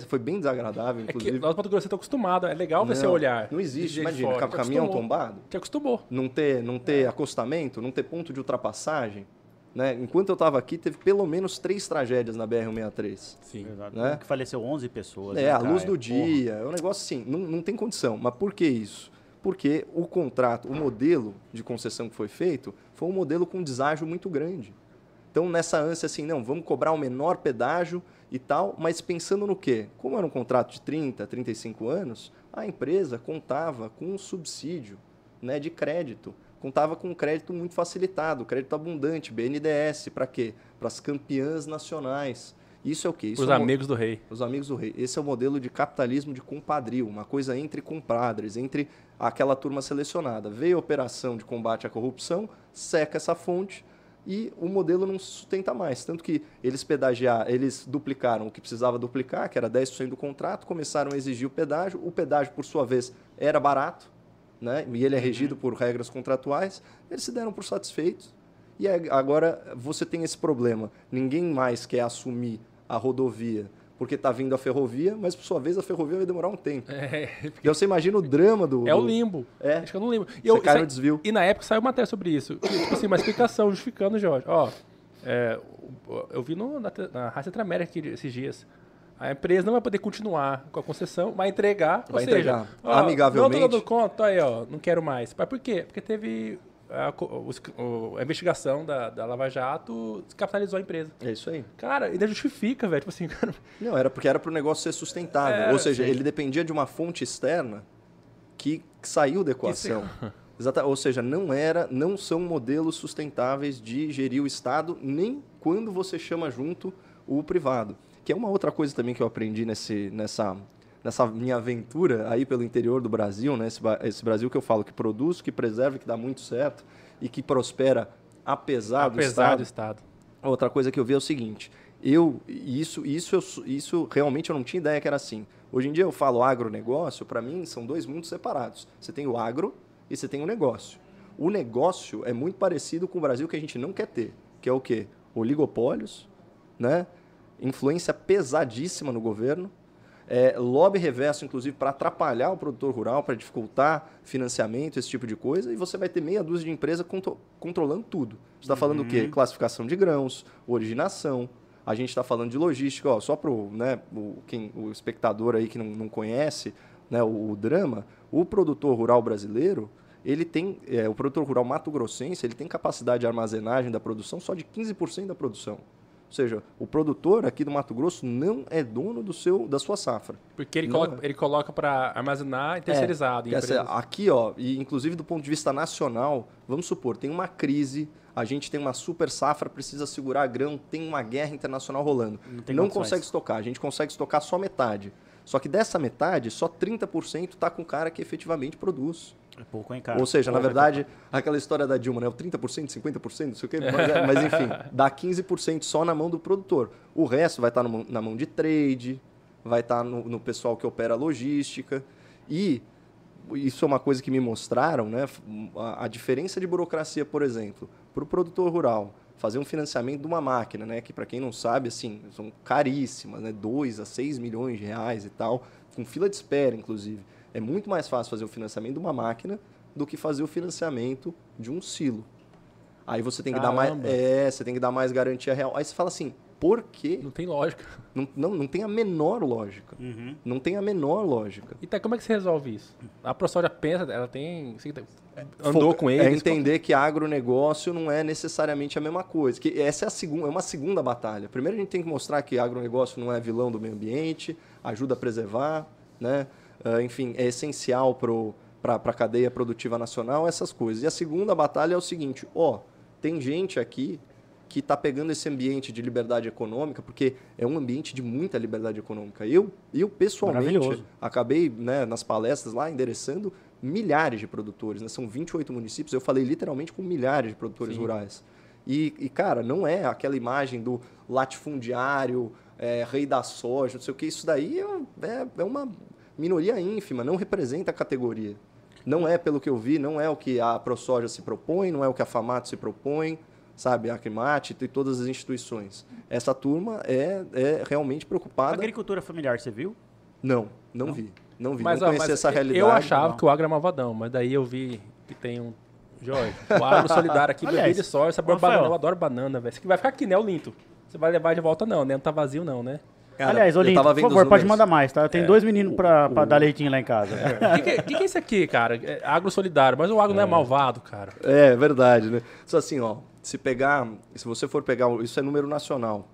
Foi bem desagradável, inclusive. É que nós do Mato Grosso estamos acostumados. É legal ver seu olhar. Não existe. Imagina, caminhão tombado. Te acostumou. Não ter acostamento, não ter ponto de ultrapassagem. Né? Enquanto eu estava aqui, teve pelo menos 3 tragédias na BR-163. Sim, né? Que faleceu 11 pessoas. É, à luz do dia. É um negócio assim, não tem condição. Mas por que isso? Porque o contrato, o modelo de concessão que foi feito, foi um modelo com um deságio muito grande. Então, nessa ânsia assim, não, vamos cobrar o menor pedágio e tal, mas pensando no quê? Como era um contrato de 30, 35 anos, a empresa contava com um subsídio, né, de crédito. Contava com um crédito muito facilitado, crédito abundante, BNDES, para quê? Para as campeãs nacionais. Isso é o quê? Os amigos do rei. Os amigos do rei. Esse é o modelo de capitalismo de compadrio, uma coisa entre compadres, entre aquela turma selecionada. Veio a operação de combate à corrupção, seca essa fonte e o modelo não se sustenta mais. Tanto que eles duplicaram o que precisava duplicar, que era 10% do contrato, começaram a exigir o pedágio por sua vez, era barato. né, e ele é regido por regras contratuais, eles se deram por satisfeitos. E agora você tem esse problema. Ninguém mais quer assumir a rodovia porque está vindo a ferrovia, mas, por sua vez, a ferrovia vai demorar um tempo. Então, você imagina o drama do... É o limbo. É. Acho que eu não lembro. E você cai no desvio. E, na época, saiu uma matéria sobre isso. Tipo assim, uma explicação justificando, Jorge. Ó, eu vi na Rádio Tramérica esses dias. A empresa não vai poder continuar com a concessão, vai entregar. Vai entregar. Seja, ó, amigavelmente. Não estou dando conta, aí, ó, não quero mais. Mas por quê? Porque teve... A investigação da Lava Jato descapitalizou a empresa. É isso aí. Cara, ainda justifica, velho. Tipo assim, cara... Não, era porque era para o negócio ser sustentável. Ou seja, sim, ele dependia de uma fonte externa que saiu da equação. Ou seja, não são modelos sustentáveis de gerir o Estado, nem quando você chama junto o privado. Que é uma outra coisa também que eu aprendi nessa minha aventura aí pelo interior do Brasil, né? Esse Brasil que eu falo, que produz, que preserva, que dá muito certo e que prospera apesar do Estado. Outra coisa que eu vi é o seguinte, isso realmente eu não tinha ideia que era assim. Hoje em dia eu falo agronegócio, para mim são dois mundos separados. Você tem o agro e você tem o negócio. O negócio é muito parecido com o Brasil que a gente não quer ter, que é o quê? Oligopólios, né? Influência pesadíssima no governo, lobby reverso, inclusive, para atrapalhar o produtor rural, para dificultar financiamento, esse tipo de coisa, e você vai ter meia dúzia de empresa controlando tudo. Você está falando o quê? Classificação de grãos, originação, a gente está falando de logística. Ó, só para o espectador aí que não conhece, né, o drama, o produtor rural brasileiro, ele tem, o produtor rural mato-grossense, ele tem capacidade de armazenagem da produção só de 15% da produção. Ou seja, o produtor aqui do Mato Grosso não é dono da sua safra. Porque ele coloca para armazenar e terceirizado. Aqui, ó, e inclusive do ponto de vista nacional, vamos supor, tem uma crise, a gente tem uma super safra, precisa segurar grão, tem uma guerra internacional rolando. Não consegue estocar, a gente consegue estocar só metade. Só que dessa metade, só 30% está com o cara que efetivamente produz. É pouco, hein, cara? Ou seja, na verdade, aquela história da Dilma, né? O 30%, 50%, não sei o quê, mas enfim, dá 15% só na mão do produtor. O resto vai estar na mão de trade, vai estar no pessoal que opera a logística. E isso é uma coisa que me mostraram, né? A diferença de burocracia, por exemplo, para o produtor rural fazer um financiamento de uma máquina, né? Que, para quem não sabe, assim, são caríssimas, né? 2 a 6 milhões de reais e tal, com fila de espera, inclusive. É muito mais fácil fazer o financiamento de uma máquina do que fazer o financiamento de um silo. Aí você tem que dar mais, você tem que dar mais garantia real. Aí você fala assim, por quê? Não tem lógica. Não tem a menor lógica. Uhum. Não tem a menor lógica. E como é que você resolve isso? A Aprosoja pensa, ela tem... Andou com ele. É entender que agronegócio não é necessariamente a mesma coisa. Que essa é uma segunda batalha. Primeiro a gente tem que mostrar que agronegócio não é vilão do meio ambiente, ajuda a preservar, né? Enfim, é essencial para a cadeia produtiva nacional, essas coisas. E a segunda batalha é o seguinte, tem gente aqui que está pegando esse ambiente de liberdade econômica, porque é um ambiente de muita liberdade econômica. Eu pessoalmente, acabei, né, nas palestras lá, endereçando milhares de produtores, né? São 28 municípios, eu falei literalmente com milhares de produtores rurais. E, cara, não é aquela imagem do latifundiário, rei da soja, não sei o que, isso daí é uma... minoria ínfima, não representa a categoria. Não é, pelo que eu vi, não é o que a Aprosoja se propõe, não é o que a FAMATO se propõe, sabe, a Acrimate e todas as instituições. Essa turma é realmente preocupada. A agricultura familiar, você viu? Não, vi. Não vi, mas, não conhecia essa realidade. Eu achava que o agro é malvadão, mas daí eu vi que tem um... Jorge, o agro solidário aqui, bebê de soja, sabor banana, eu adoro banana, velho. Isso aqui vai ficar aqui, né, o Linto? Você vai levar de volta não, né? Não tá vazio não, né? Cara, aliás, Olinto, por favor, pode mandar mais, tá? Tem 2 meninos pra dar leitinho lá em casa. O que é isso aqui, cara? É agro solidário, mas o agro não é malvado, cara. É verdade, né? Só assim, ó, se você for pegar, isso é número nacional,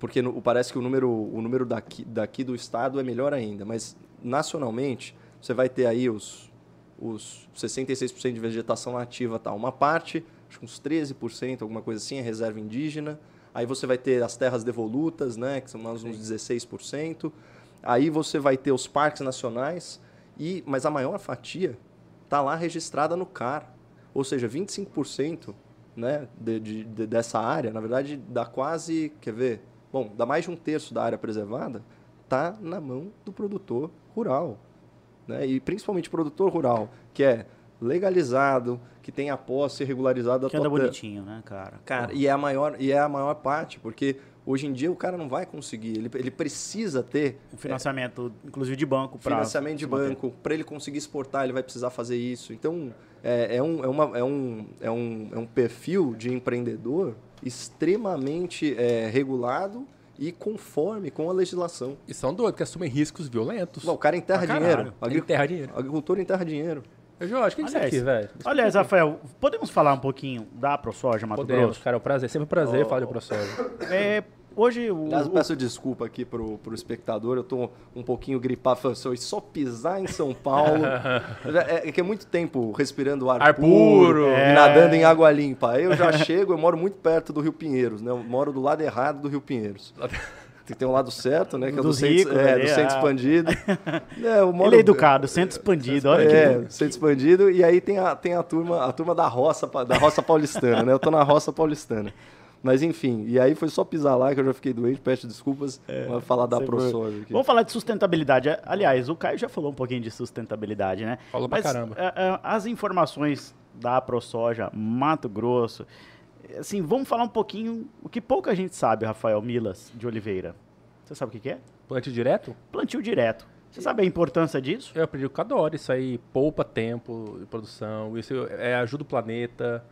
porque parece que o número daqui do estado é melhor ainda, mas nacionalmente você vai ter aí os 66% de vegetação nativa, tá? Uma parte, acho que uns 13%, alguma coisa assim, é reserva indígena. Aí você vai ter as terras devolutas, né, que são mais uns 16%. Aí você vai ter os parques nacionais, mas a maior fatia está lá registrada no CAR. Ou seja, 25%, né, dessa área, na verdade, dá quase, dá mais de um terço da área preservada, está na mão do produtor rural. né? E principalmente produtor rural, que é legalizado, que tem a posse regularizada. Que anda bonitinho, né, cara? Cara, e é a maior parte, porque hoje em dia o cara não vai conseguir, ele precisa ter... Um financiamento, inclusive de banco. Financiamento de banco, para ele conseguir exportar, ele vai precisar fazer isso. Então, é um perfil de empreendedor extremamente regulado e conforme com a legislação. E são doidos, que assumem riscos violentos. Não, o cara enterra dinheiro. Enterra dinheiro. O agricultor enterra dinheiro. Eu acho que isso aqui, velho. Aliás, Rafael, podemos falar um pouquinho da Aprosoja, Mato Grosso? Podemos, cara, é um prazer. Sempre um prazer falar de Aprosoja. Hoje... Aliás, eu peço desculpa aqui pro espectador, eu tô um pouquinho gripado, só pisar em São Paulo. É que é muito tempo respirando ar puro, nadando em água limpa. Eu já chego, eu moro muito perto do Rio Pinheiros, né? Eu moro do lado errado do Rio Pinheiros. Tem um lado certo, né? Que é do centro expandido. Ele é educado, centro expandido, olha aqui. Centro expandido. E aí tem a turma da roça paulistana, né? Eu tô na roça paulistana. Mas enfim, e aí foi só pisar lá que eu já fiquei doente, peço desculpas, mas falar da Aprosoja aqui. Vamos falar de sustentabilidade. Aliás, o Caio já falou um pouquinho de sustentabilidade, né? Falou pra caramba. As informações da Aprosoja, Mato Grosso, assim, vamos falar um pouquinho o que pouca gente sabe, Rafael Milas de Oliveira. Você sabe o que é? Plantio direto? Plantio direto. Você sabe a importância disso? Eu aprendi com a Dora, isso aí poupa tempo de produção, isso ajuda o planeta,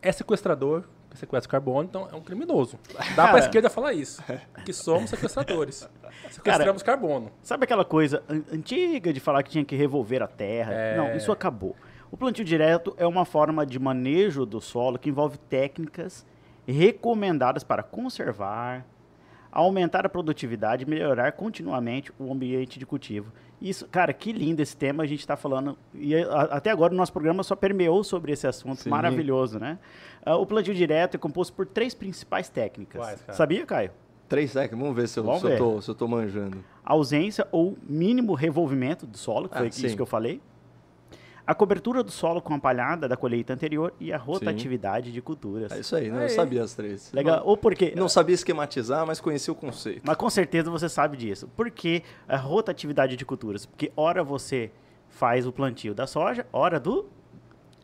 é sequestrador, que sequestra carbono, então é um criminoso. Dá pra esquerda falar isso, que somos sequestradores. Sequestramos carbono. Sabe aquela coisa antiga de falar que tinha que revolver a terra? Não, isso acabou. O plantio direto é uma forma de manejo do solo que envolve técnicas recomendadas para conservar, aumentar a produtividade e melhorar continuamente o ambiente de cultivo. Isso, cara, que lindo esse tema, a gente está falando. E até agora o nosso programa só permeou sobre esse assunto. Sim. Maravilhoso, né? O plantio direto é composto por 3 principais técnicas. Quais, cara? Sabia, Caio? 3 técnicas? Vamos ver se eu tô manjando. Ausência ou mínimo revolvimento do solo, que foi isso que eu falei. A cobertura do solo com a palhada da colheita anterior e a rotatividade de culturas. É isso aí, né? Eu sabia as 3. Legal. Não, ou porque... Não sabia esquematizar, mas conheci o conceito. Mas com certeza você sabe disso. Por que a rotatividade de culturas? Porque ora você faz o plantio da soja, ora do...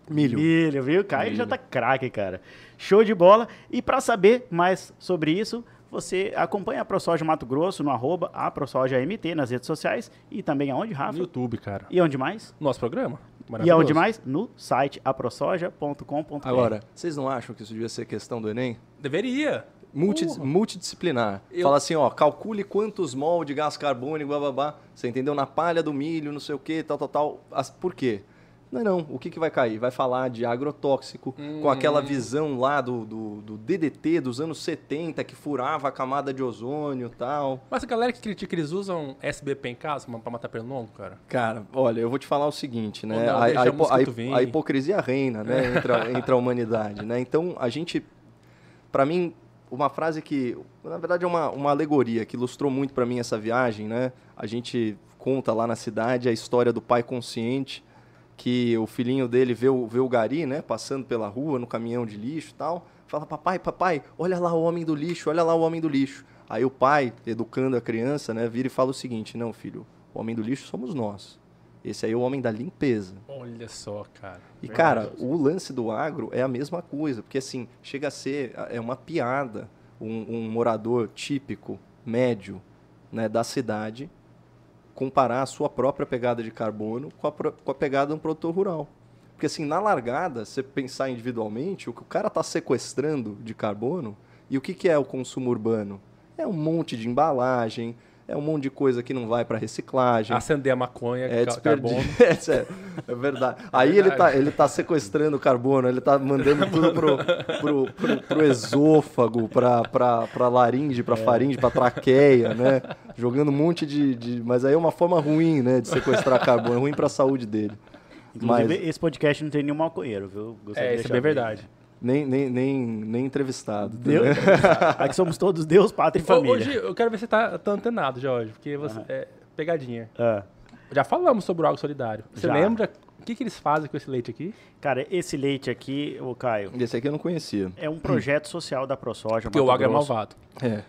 Milho. Milho, viu? Caio já tá craque, cara. Show de bola. E para saber mais sobre isso... Você acompanha a Aprosoja Mato Grosso no @AprosojaMT nas redes sociais e também aonde, Rafa? No YouTube, cara. E onde mais? Nosso programa. E aonde mais? No site aprosoja.com.br. Agora, vocês não acham que isso devia ser questão do Enem? Deveria. Multidisciplinar. Fala assim, ó, calcule quantos mol de gás carbônico, blá, blá, blá. Você entendeu? Na palha do milho, não sei o quê, tal, tal, tal. Por quê? Não. O que vai cair? Vai falar de agrotóxico, com aquela visão lá do DDT dos anos 70, que furava a camada de ozônio e tal. Mas a galera que critica, eles usam SBP em casa pra matar pernilongo, cara? Cara, olha, eu vou te falar o seguinte, né? Não, a hipocrisia reina, né? entre a humanidade, né? Então, a gente... Pra mim, uma frase que... Na verdade, é uma alegoria que ilustrou muito pra mim essa viagem, né? A gente conta lá na cidade a história do pai consciente, que o filhinho dele vê o gari, né, passando pela rua, no caminhão de lixo e tal, fala, papai, olha lá o homem do lixo, olha lá o homem do lixo. Aí o pai, educando a criança, né, vira e fala o seguinte, não, filho, o homem do lixo somos nós. Esse aí é o homem da limpeza. Olha só, cara. E, cara, o lance do agro é a mesma coisa, porque, assim, chega a ser uma piada um morador típico, médio, né, da cidade, comparar a sua própria pegada de carbono com a pegada de um produtor rural. Porque, assim, na largada, você pensar individualmente, o que o cara está sequestrando de carbono, e o que é o consumo urbano? É um monte de embalagem, é um monte de coisa que não vai para reciclagem. Acender a maconha, carbono. É verdade. Aí é verdade. Ele tá sequestrando carbono, ele tá mandando tudo pro esôfago, pra laringe, pra faringe, pra traqueia, né? Jogando um monte de... Mas aí é uma forma ruim, né, de sequestrar carbono, é ruim pra saúde dele. Inclusive, esse podcast não tem nenhum maconheiro, viu? Gostaria isso é verdade. Bem. Nem entrevistado. Deus, né? Aqui somos todos Deus, pátria e família. Hoje, eu quero ver se você tá antenado já hoje, porque você, pegadinha. Já falamos sobre o agro solidário. Você lembra que eles fazem com esse leite aqui? Cara, esse leite aqui, ô Caio... Esse aqui eu não conhecia. É um projeto social da Aprosoja Mato Grosso. Porque o agro é malvado. É.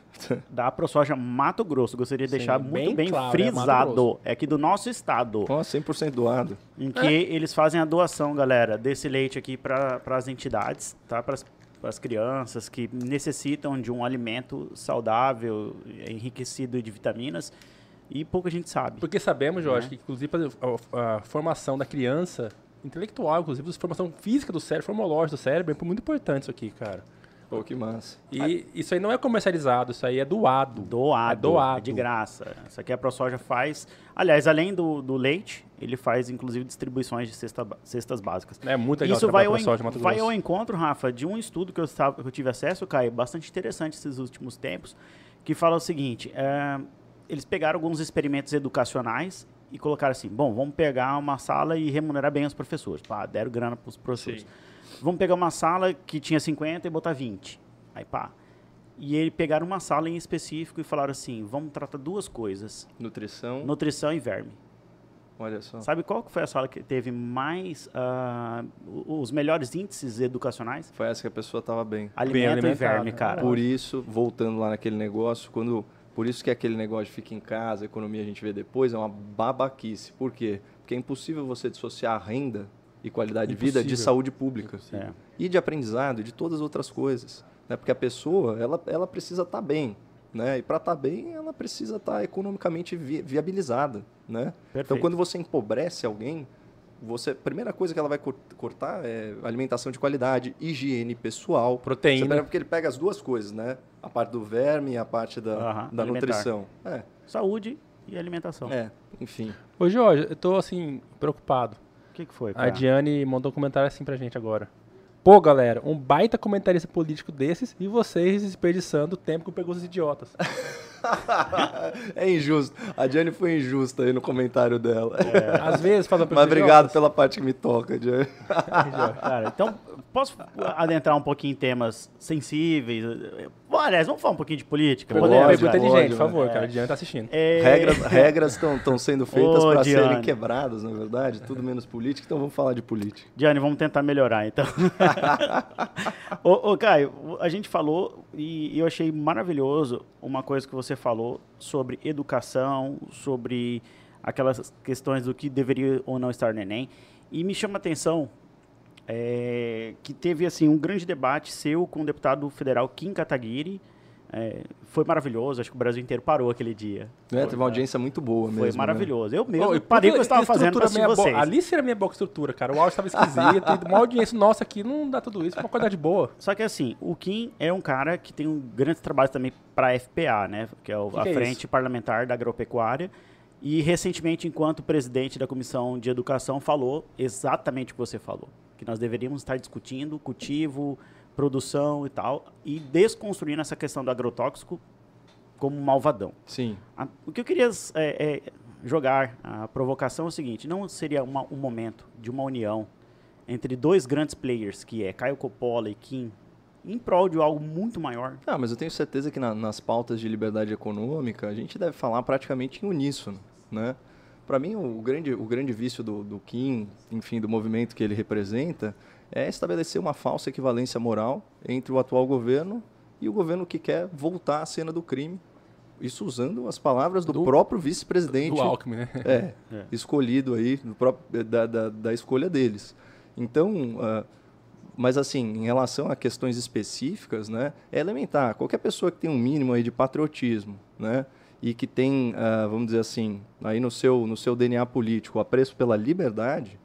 Da Aprosoja Mato Grosso. Gostaria de deixar muito bem claro, frisado. É aqui do nosso estado. Ó, 100% doado. Em que eles fazem a doação, galera, desse leite aqui para as entidades, tá? Para as crianças que necessitam de um alimento saudável, enriquecido de vitaminas. E pouca gente sabe. Porque sabemos, Jorge, que inclusive a formação da criança intelectual, inclusive a formação física do cérebro, formológica do cérebro, é muito importante isso aqui, cara. Pô, que massa. E isso aí não é comercializado, isso aí é doado. Doado. É doado. É de graça. Isso aqui a ProSoja faz... Aliás, além do leite, ele faz, inclusive, distribuições de cestas básicas. É muito legal. Isso vai ao encontro, Rafa, de um estudo que eu tive acesso, Caio, bastante interessante esses últimos tempos, que fala o seguinte... Eles pegaram alguns experimentos educacionais e colocaram assim, bom, vamos pegar uma sala e remunerar bem os professores. Pá, deram grana para os professores. Sim. Vamos pegar uma sala que tinha 50 e botar 20. Aí pá. E eles pegaram uma sala em específico e falaram assim, vamos tratar duas coisas. Nutrição e verme. Olha só. Sabe qual que foi a sala que teve mais, os melhores índices educacionais? Foi essa que a pessoa estava bem. Alimento e verme, cara. Por isso, voltando lá naquele negócio, Por isso que aquele negócio de fica em casa, a economia a gente vê depois, é uma babaquice. Por quê? Porque é impossível você dissociar a renda e qualidade de vida de saúde pública. E de aprendizado, e de todas as outras coisas. Né? Porque a pessoa, ela precisa estar bem. Né? E para estar bem, ela precisa estar economicamente viabilizada. Né? Então, quando você empobrece alguém, a primeira coisa que ela vai cortar é alimentação de qualidade, higiene pessoal. Proteína. Porque ele pega as duas coisas, né? A parte do verme e a parte da nutrição. Saúde e alimentação. Enfim. Ô, Jorge, eu tô, assim, preocupado. O que foi, cara? A Diane mandou um comentário assim pra gente agora. Pô, galera, um baita comentarista político desses e vocês desperdiçando o tempo com perguntas idiotas. É injusto. A Diane foi injusta aí no comentário dela. Às vezes fala pra perguntas idiotas. Mas obrigado pela parte que me toca, Diane. Cara, então, posso adentrar um pouquinho em temas sensíveis? Aliás, vamos falar um pouquinho de política? Pergunta inteligente, por favor, cara. A Diane tá assistindo. Regras estão sendo feitas para serem quebradas, na verdade. Tudo menos política, então vamos falar de política. Diane, vamos tentar melhorar, então. Caio, a gente falou e eu achei maravilhoso uma coisa que você falou sobre educação, sobre aquelas questões do que deveria ou não estar no Enem. E me chama a atenção que teve assim, um grande debate seu com o deputado federal Kim Kataguiri. Foi maravilhoso, acho que o Brasil inteiro parou aquele dia. Teve uma audiência muito boa mesmo. Foi maravilhoso. Né? Eu mesmo parei o que eu estava fazendo para vocês. Ali era minha boa estrutura, cara. O áudio estava esquisito. Uma audiência nossa aqui não dá tudo isso, é uma qualidade boa. Só que assim, o Kim é um cara que tem um grande trabalho também para a FPA, né? Que é a Frente Parlamentar da Agropecuária. E recentemente, enquanto presidente da Comissão de Educação, falou exatamente o que você falou. Que nós deveríamos estar discutindo cultivo, produção e tal, e desconstruindo essa questão do agrotóxico como malvadão. Sim. O que eu queria jogar, a provocação é o seguinte, não seria um momento de uma união entre dois grandes players, que é Caio Coppola e Kim, em prol de algo muito maior? Mas eu tenho certeza que nas pautas de liberdade econômica, a gente deve falar praticamente em uníssono, né? Para mim, o grande vício do Kim, enfim, do movimento que ele representa, é estabelecer uma falsa equivalência moral entre o atual governo e o governo que quer voltar à cena do crime. Isso usando as palavras do próprio vice-presidente. Do Alckmin, né? Escolhido aí, da escolha deles. Então, mas assim, em relação a questões específicas, né, é elementar. Qualquer pessoa que tem um mínimo aí de patriotismo, né, e que tem, vamos dizer assim, aí no seu DNA político, apreço pela liberdade...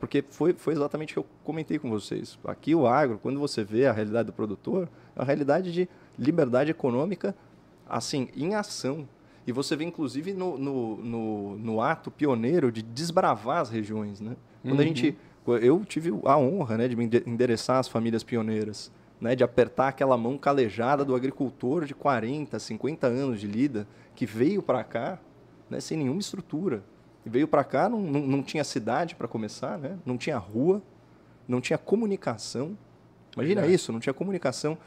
Porque foi exatamente o que eu comentei com vocês. Aqui o agro, quando você vê a realidade do produtor, é a realidade de liberdade econômica, assim, em ação. E você vê, inclusive, no ato pioneiro de desbravar as regiões. Né? Quando a gente, eu tive a honra, né, de me endereçar às famílias pioneiras, né, de apertar aquela mão calejada do agricultor de 40, 50 anos de lida, que veio para cá, né, sem nenhuma estrutura. Veio para cá, não tinha cidade para começar, né? Não tinha rua, não tinha comunicação. Imagina isso, não tinha comunicação.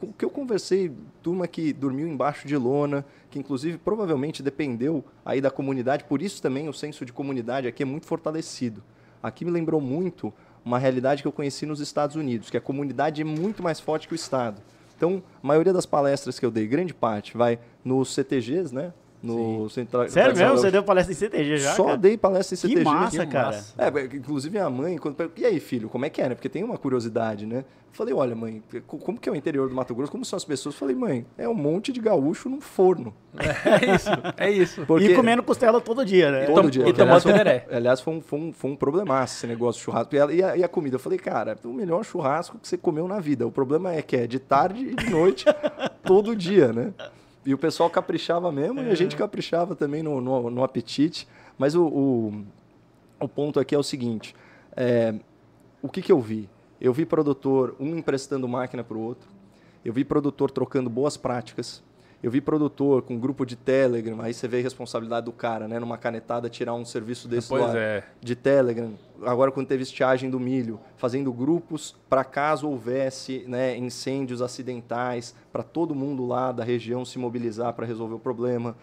O que eu conversei, turma que dormiu embaixo de lona, que inclusive provavelmente dependeu aí da comunidade, por isso também o senso de comunidade aqui é muito fortalecido. aqui me lembrou muito uma realidade que eu conheci nos Estados Unidos, que a comunidade é muito mais forte que o Estado. Então, a maioria das palestras que eu dei, grande parte, vai nos CTGs, né? No central... Sério mesmo? Você deu palestra em CTG já? Só dei palestra em CTG. Que massa, cara. É, inclusive a mãe, quando... e aí, filho, como é que é? Porque tem uma curiosidade, né? Falei, olha, mãe, como que é o interior do Mato Grosso? Como são as pessoas? Falei, mãe, é um monte de gaúcho num forno. É isso, é isso. Porque... e comendo costela todo dia, né? Todo dia. E tomando tereré. Aliás, foi um problemaço esse negócio de churrasco. E a comida? Eu falei, cara, o melhor churrasco que você comeu na vida. O problema é que é de tarde e de noite, todo dia, né? E o pessoal caprichava mesmo, e a gente caprichava também no apetite. Mas o ponto aqui é o seguinte, o que eu vi? Eu vi produtor, um emprestando máquina para o outro, eu vi produtor trocando boas práticas, eu vi produtor com um grupo de Telegram, aí você vê a responsabilidade do cara, né? Numa canetada, tirar um serviço desse lado de Telegram. Agora, quando teve estiagem do milho, fazendo grupos para caso houvesse, né, incêndios acidentais, para todo mundo lá da região se mobilizar para resolver o problema.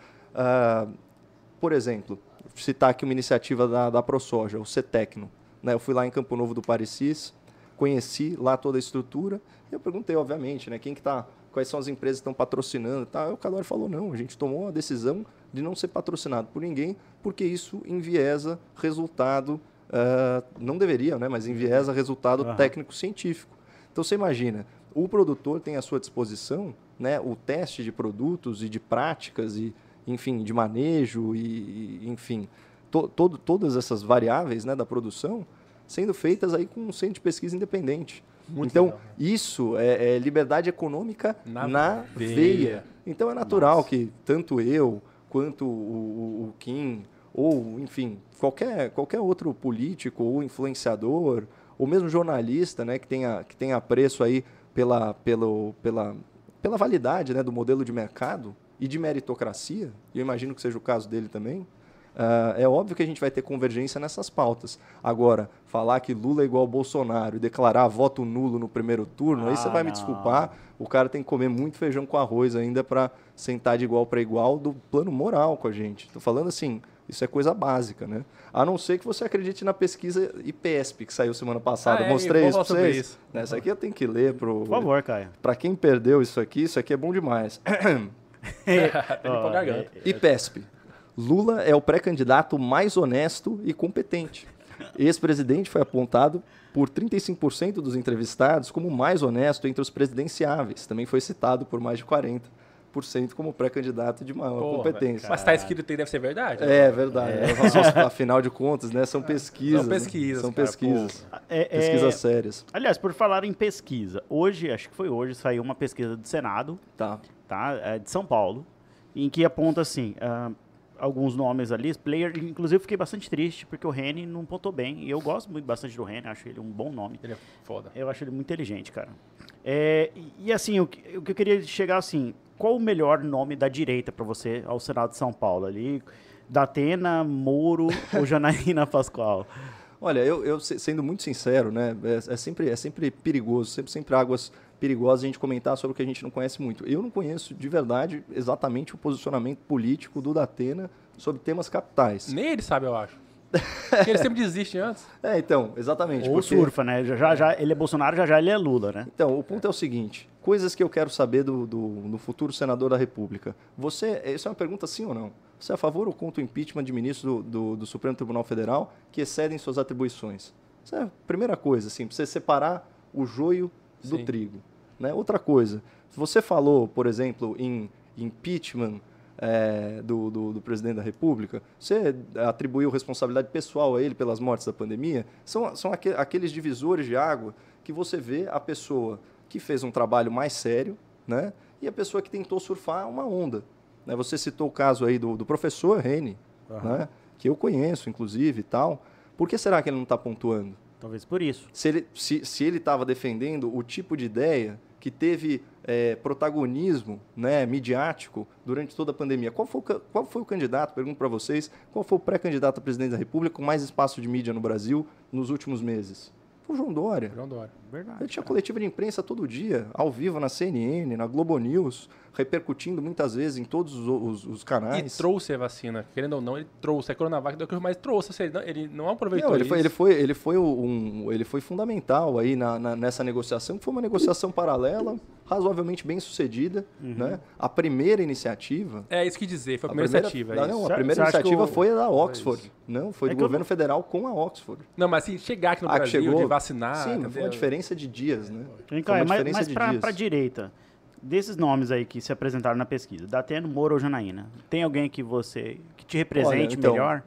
Por exemplo, citar aqui uma iniciativa da Aprosoja, o CETECNO. Né? Eu fui lá em Campo Novo do Parecis, conheci lá toda a estrutura, e eu perguntei, obviamente, né, quem que está... quais são as empresas que estão patrocinando e tal. O Calori falou, não, a gente tomou a decisão de não ser patrocinado por ninguém, porque isso enviesa resultado, não deveria, né, mas enviesa resultado técnico-científico. Então, você imagina, o produtor tem à sua disposição, né, o teste de produtos e de práticas, e, enfim, de manejo, e enfim, todas essas variáveis, né, da produção, sendo feitas aí com um centro de pesquisa independente. Muito então, legal. Isso é liberdade econômica na veia. Então, é natural que tanto eu, quanto o Kim, ou, enfim, qualquer outro político ou influenciador, ou mesmo jornalista, né, que tenha apreço aí pela validade, né, do modelo de mercado e de meritocracia, eu imagino que seja o caso dele também, é óbvio que a gente vai ter convergência nessas pautas. Agora, falar que Lula é igual ao Bolsonaro e declarar voto nulo no primeiro turno, aí você vai me desculpar, o cara tem que comer muito feijão com arroz ainda para sentar de igual para igual do plano moral com a gente. Estou falando assim, isso é coisa básica, né? A não ser que você acredite na pesquisa IPESP, que saiu semana passada. Eu mostrei isso para vocês. Isso. Essa aqui eu tenho que ler. Por favor, Caio. Para quem perdeu isso aqui é bom demais. IPESP. Lula é o pré-candidato mais honesto e competente. Ex-presidente foi apontado por 35% dos entrevistados como o mais honesto entre os presidenciáveis. Também foi citado por mais de 40% como pré-candidato de maior competência. Mas está escrito aí, deve ser verdade. Né? É verdade. É. Afinal de contas, né, são pesquisas. São pesquisas. Né? São pesquisas. Pesquisas sérias. Aliás, por falar em pesquisa, hoje, acho que foi hoje, saiu uma pesquisa do Senado, de São Paulo, em que aponta assim... alguns nomes ali, player, inclusive fiquei bastante triste porque o Reni não pontou bem, e eu gosto muito bastante do Reni, acho ele um bom nome. Ele é foda. Eu acho ele muito inteligente, cara. E assim, o que eu queria chegar assim, qual o melhor nome da direita para você ao Senado de São Paulo ali? Datena, Moro ou Janaína Pascoal? Olha, eu sendo muito sincero, né, é sempre perigoso, sempre águas perigosas a gente comentar sobre o que a gente não conhece muito. Eu não conheço de verdade exatamente o posicionamento político do Datena sobre temas capitais. Nem ele sabe, eu acho. Porque ele sempre desiste antes. Então, exatamente. Ou porque... surfa, né? Já ele é Bolsonaro, já ele é Lula, né? Então, o ponto é o seguinte, coisas que eu quero saber do futuro senador da República. Isso é uma pergunta sim ou não? Você é a favor ou contra o impeachment de ministros do Supremo Tribunal Federal que excedem suas atribuições? Isso é a primeira coisa, assim, para você separar o joio do trigo. Né? Outra coisa, você falou, por exemplo, em impeachment do presidente da República, você atribuiu responsabilidade pessoal a ele pelas mortes da pandemia, são aqueles divisores de água que você vê a pessoa que fez um trabalho mais sério, né? E a pessoa que tentou surfar uma onda. Né? Você citou o caso aí do professor Reni, né? Que eu conheço, inclusive, e tal. Por que será que ele não está pontuando? Talvez por isso. Se ele estava defendendo o tipo de ideia que teve protagonismo, né, midiático durante toda a pandemia. Qual foi o candidato, pergunto para vocês, qual foi o pré-candidato a presidente da República com mais espaço de mídia no Brasil nos últimos meses? Foi o João Dória. João Dória, verdade. Ele tinha coletiva de imprensa todo dia, ao vivo na CNN, na Globo News, repercutindo muitas vezes em todos os canais. E trouxe a vacina, querendo ou não, ele trouxe a Coronavac, mas trouxe, ele não aproveitou. Não, ele foi fundamental aí nessa negociação, que foi uma negociação paralela, razoavelmente bem sucedida, né? A primeira iniciativa. É isso que dizer, foi a primeira iniciativa. É isso. Não, a primeira iniciativa foi a da Oxford, não? Foi do governo federal com a Oxford. Não, mas assim, chegar aqui no Brasil, chegou, de vacinar. Sim, foi uma diferença de dias, né? Mas para a direita, desses nomes aí que se apresentaram na pesquisa, Datena, Moura ou Janaína, tem alguém que te represente melhor?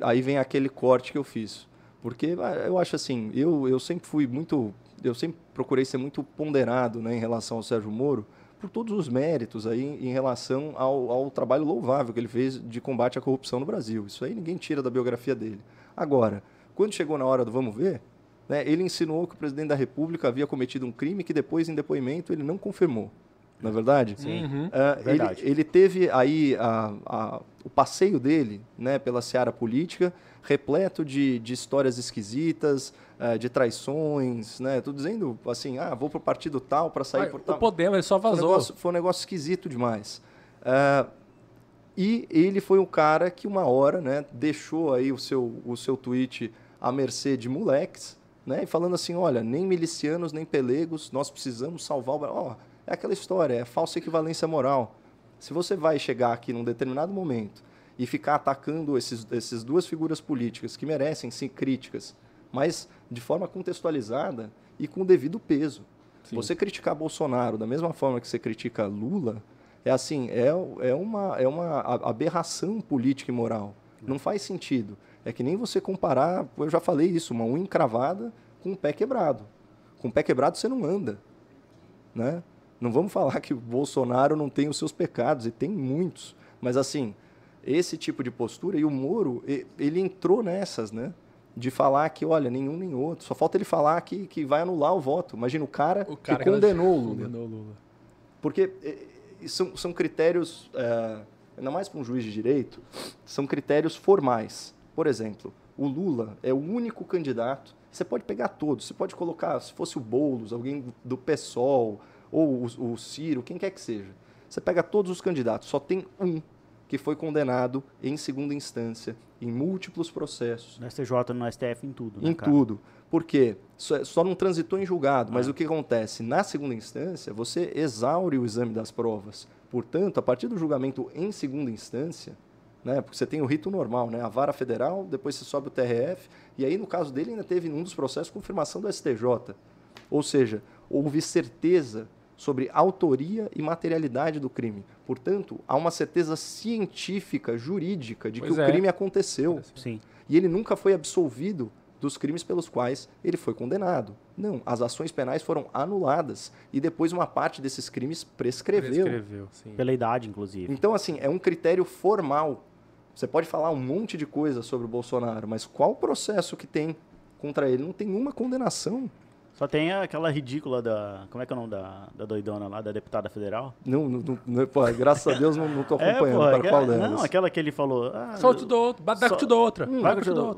Aí vem aquele corte que eu fiz. Porque eu acho assim, eu sempre fui muito. Eu sempre procurei ser muito ponderado, né, em relação ao Sérgio Moro, por todos os méritos aí em relação ao trabalho louvável que ele fez de combate à corrupção no Brasil. Isso aí ninguém tira da biografia dele. Agora, quando chegou na hora do vamos ver, né, ele insinuou que o presidente da República havia cometido um crime que depois, em depoimento, ele não confirmou. Não é verdade? Sim. Verdade. Ele teve aí o passeio dele, né, pela seara política, repleto de histórias esquisitas, de traições, né? Tô dizendo assim, vou para o partido tal para sair por tal. O Podemos, ele só vazou. Foi um negócio esquisito demais. E ele foi um cara que uma hora, né, deixou aí o seu tweet à mercê de moleques, né? E falando assim, olha, nem milicianos, nem pelegos, nós precisamos salvar o Brasil. É aquela história, é falsa equivalência moral. Se você vai chegar aqui num determinado momento e ficar atacando essas duas figuras políticas que merecem, sim, críticas, mas de forma contextualizada e com o devido peso. Sim. Você criticar Bolsonaro da mesma forma que você critica Lula, é assim, é uma aberração política e moral. Não faz sentido. É que nem você comparar, eu já falei isso, uma unha encravada com um pé quebrado. Com o pé quebrado você não anda, né? Não vamos falar que o Bolsonaro não tem os seus pecados, e tem muitos. Mas, assim, esse tipo de postura... E o Moro, ele entrou nessas, né? De falar que, olha, nenhum nem outro. Só falta ele falar que vai anular o voto. Imagina, o cara que condenou o Lula. Porque são critérios, ainda mais para um juiz de direito, são critérios formais. Por exemplo, o Lula é o único candidato... Você pode pegar todos. Você pode colocar, se fosse o Boulos, alguém do PSOL... ou o Ciro, quem quer que seja. Você pega todos os candidatos, só tem um que foi condenado em segunda instância, em múltiplos processos. No STJ, no STF, em tudo. Em tudo. Por quê? Só não transitou em julgado, mas o que acontece? Na segunda instância, você exaure o exame das provas. Portanto, a partir do julgamento em segunda instância, né, porque você tem o rito normal, né, a vara federal, depois você sobe o TRF, e aí, no caso dele, ainda teve, num dos processos, confirmação do STJ. Ou seja, houve certeza sobre autoria e materialidade do crime. Portanto, há uma certeza científica, jurídica, de que o crime aconteceu. Sim. E ele nunca foi absolvido dos crimes pelos quais ele foi condenado. Não, as ações penais foram anuladas e depois uma parte desses crimes prescreveu. Prescreveu, sim. Pela idade, inclusive. Então, assim, é um critério formal. Você pode falar um monte de coisa sobre o Bolsonaro, mas qual processo que tem contra ele? Não tem uma condenação. Só tem aquela ridícula da... Como é que é o nome da doidona lá, da deputada federal? Não, pô, graças a Deus não tô acompanhando. Para qual delas? Não, aquela que ele falou... Dá-te da outra.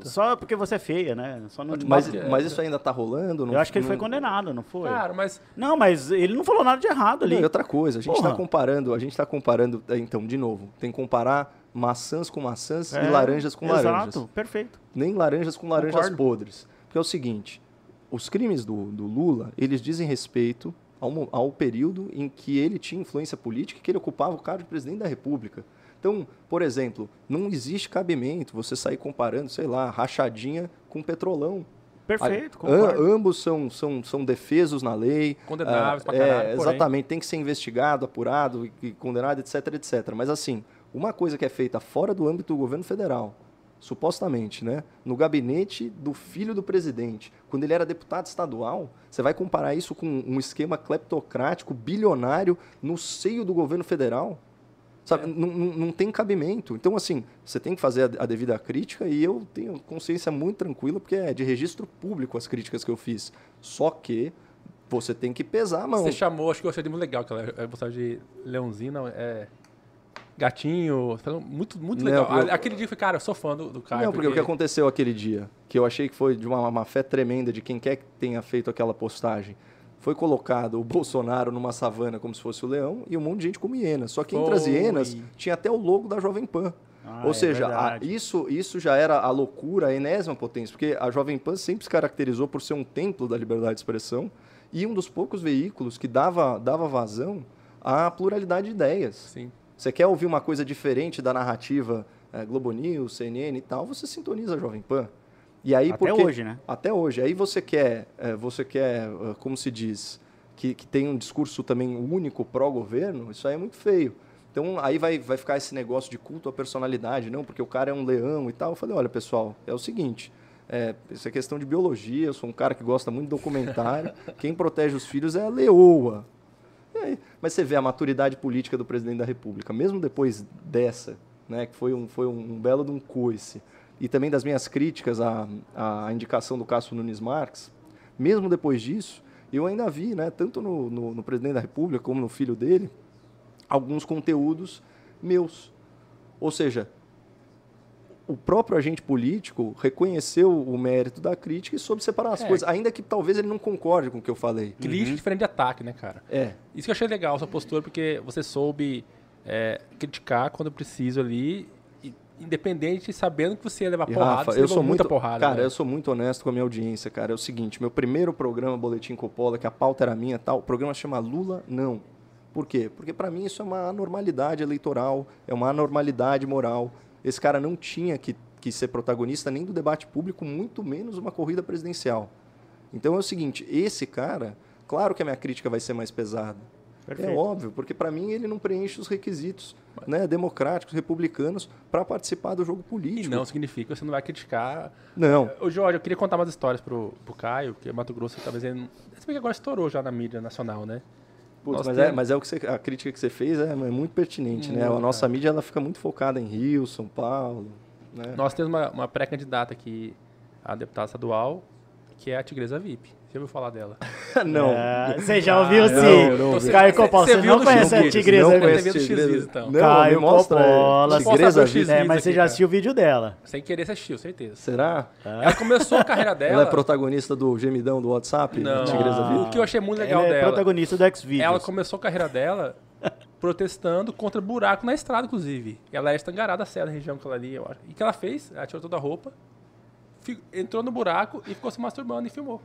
Só porque você é feia, né? Só não... mas isso ainda tá rolando? Não, eu acho que ele foi condenado, não foi? Claro, mas... Não, mas ele não falou nada de errado ali. Não, e outra coisa, a gente tá comparando... Então, de novo, tem que comparar maçãs com maçãs e laranjas com laranjas. Exato, perfeito. Nem laranjas com laranjas podres. Porque é o seguinte... Os crimes do Lula, eles dizem respeito ao período em que ele tinha influência política e que ele ocupava o cargo de presidente da República. Então, por exemplo, não existe cabimento você sair comparando, sei lá, rachadinha com petrolão. Perfeito, concordo. Ambos são defesos na lei. Condenáveis pra caralho. Exatamente, tem que ser investigado, apurado, e condenado, etc, etc. Mas assim, uma coisa que é feita fora do âmbito do governo federal... supostamente, né? No gabinete do filho do presidente, quando ele era deputado estadual, você vai comparar isso com um esquema cleptocrático, bilionário, no seio do governo federal? Sabe? Não tem cabimento. Então, assim, você tem que fazer a devida crítica e eu tenho consciência muito tranquila, porque é de registro público as críticas que eu fiz. Só que você tem que pesar a mão. Você chamou, acho que eu achei muito legal, aquela postagem de Leãozinho, gatinho, muito, muito legal. Não, aquele dia eu fui, cara, eu sou fã do Caio. Não, porque o que aconteceu aquele dia, que eu achei que foi de uma fé tremenda de quem quer que tenha feito aquela postagem, foi colocado o Bolsonaro numa savana como se fosse o leão e um monte de gente como hiena. Só que entre as hienas tinha até o logo da Jovem Pan. Ah, ou seja, isso já era a loucura, a enésima potência, porque a Jovem Pan sempre se caracterizou por ser um templo da liberdade de expressão e um dos poucos veículos que dava vazão à pluralidade de ideias. Sim. Você quer ouvir uma coisa diferente da narrativa Globo News, CNN e tal, você sintoniza a Jovem Pan. E aí, hoje, né? Até hoje. Aí você quer como se diz, que tem um discurso também único pró-governo, isso aí é muito feio. Então, aí vai ficar esse negócio de culto à personalidade, não, porque o cara é um leão e tal. Eu falei, olha, pessoal, é o seguinte, isso é questão de biologia, eu sou um cara que gosta muito de documentário, quem protege os filhos é a leoa. E aí, mas você vê a maturidade política do presidente da República, mesmo depois dessa, né, que foi um belo de um coice, e também das minhas críticas à indicação do Cássio Nunes Marques, mesmo depois disso, eu ainda vi, né, tanto no presidente da República como no filho dele, alguns conteúdos meus. Ou seja, o próprio agente político reconheceu o mérito da crítica e soube separar as coisas, ainda que talvez ele não concorde com o que eu falei. Crítica diferente de ataque, né, cara? É. Isso que eu achei legal, sua postura, porque você soube criticar quando preciso ali, independente, sabendo que você ia levar porrada. Rafa, você levou muita porrada. Cara, né? Eu sou muito honesto com a minha audiência, cara. É o seguinte, meu primeiro programa, Boletim Coppola, que a pauta era minha e tal, o programa chama Lula Não. Por quê? Porque para mim isso é uma anormalidade eleitoral, é uma anormalidade moral. Esse cara não tinha que ser protagonista nem do debate público, muito menos uma corrida presidencial. Então é o seguinte, esse cara, claro que a minha crítica vai ser mais pesada. Perfeito. É óbvio, porque para mim ele não preenche os requisitos, né, democráticos, republicanos, para participar do jogo político. E não significa que você não vai criticar. Não. Ô, Jorge, eu queria contar umas histórias pro Caio, porque Mato Grosso talvez ele... Se bem que agora estourou já na mídia nacional, né? Putz, mas é o que a crítica que você fez é muito pertinente, né? A nossa mídia ela fica muito focada em Rio, São Paulo. Né? Nós temos uma pré-candidata aqui, a deputada estadual, que é a Tigresa VIP. Você ouviu falar dela? Não. Você já ouviu sim. Caio Coppola, você não conhece a Tigresa VIP? Não conhece a Tigresa, então. Caio Coppola, Tigresa VIP. Mas você já assistiu o vídeo dela. Sem querer você assistiu, certeza. Será? Ela começou a carreira dela... Ela é protagonista do gemidão do WhatsApp? Não. Tigresa VIP? O que eu achei muito legal dela... Ela é protagonista do X-Videos. Ela começou a carreira dela protestando contra buraco na estrada, inclusive. Ela é estangarada, séria, na região que ela ali, eu acho. E o que ela fez? Ela tirou toda a roupa, entrou no buraco e ficou se masturbando e filmou.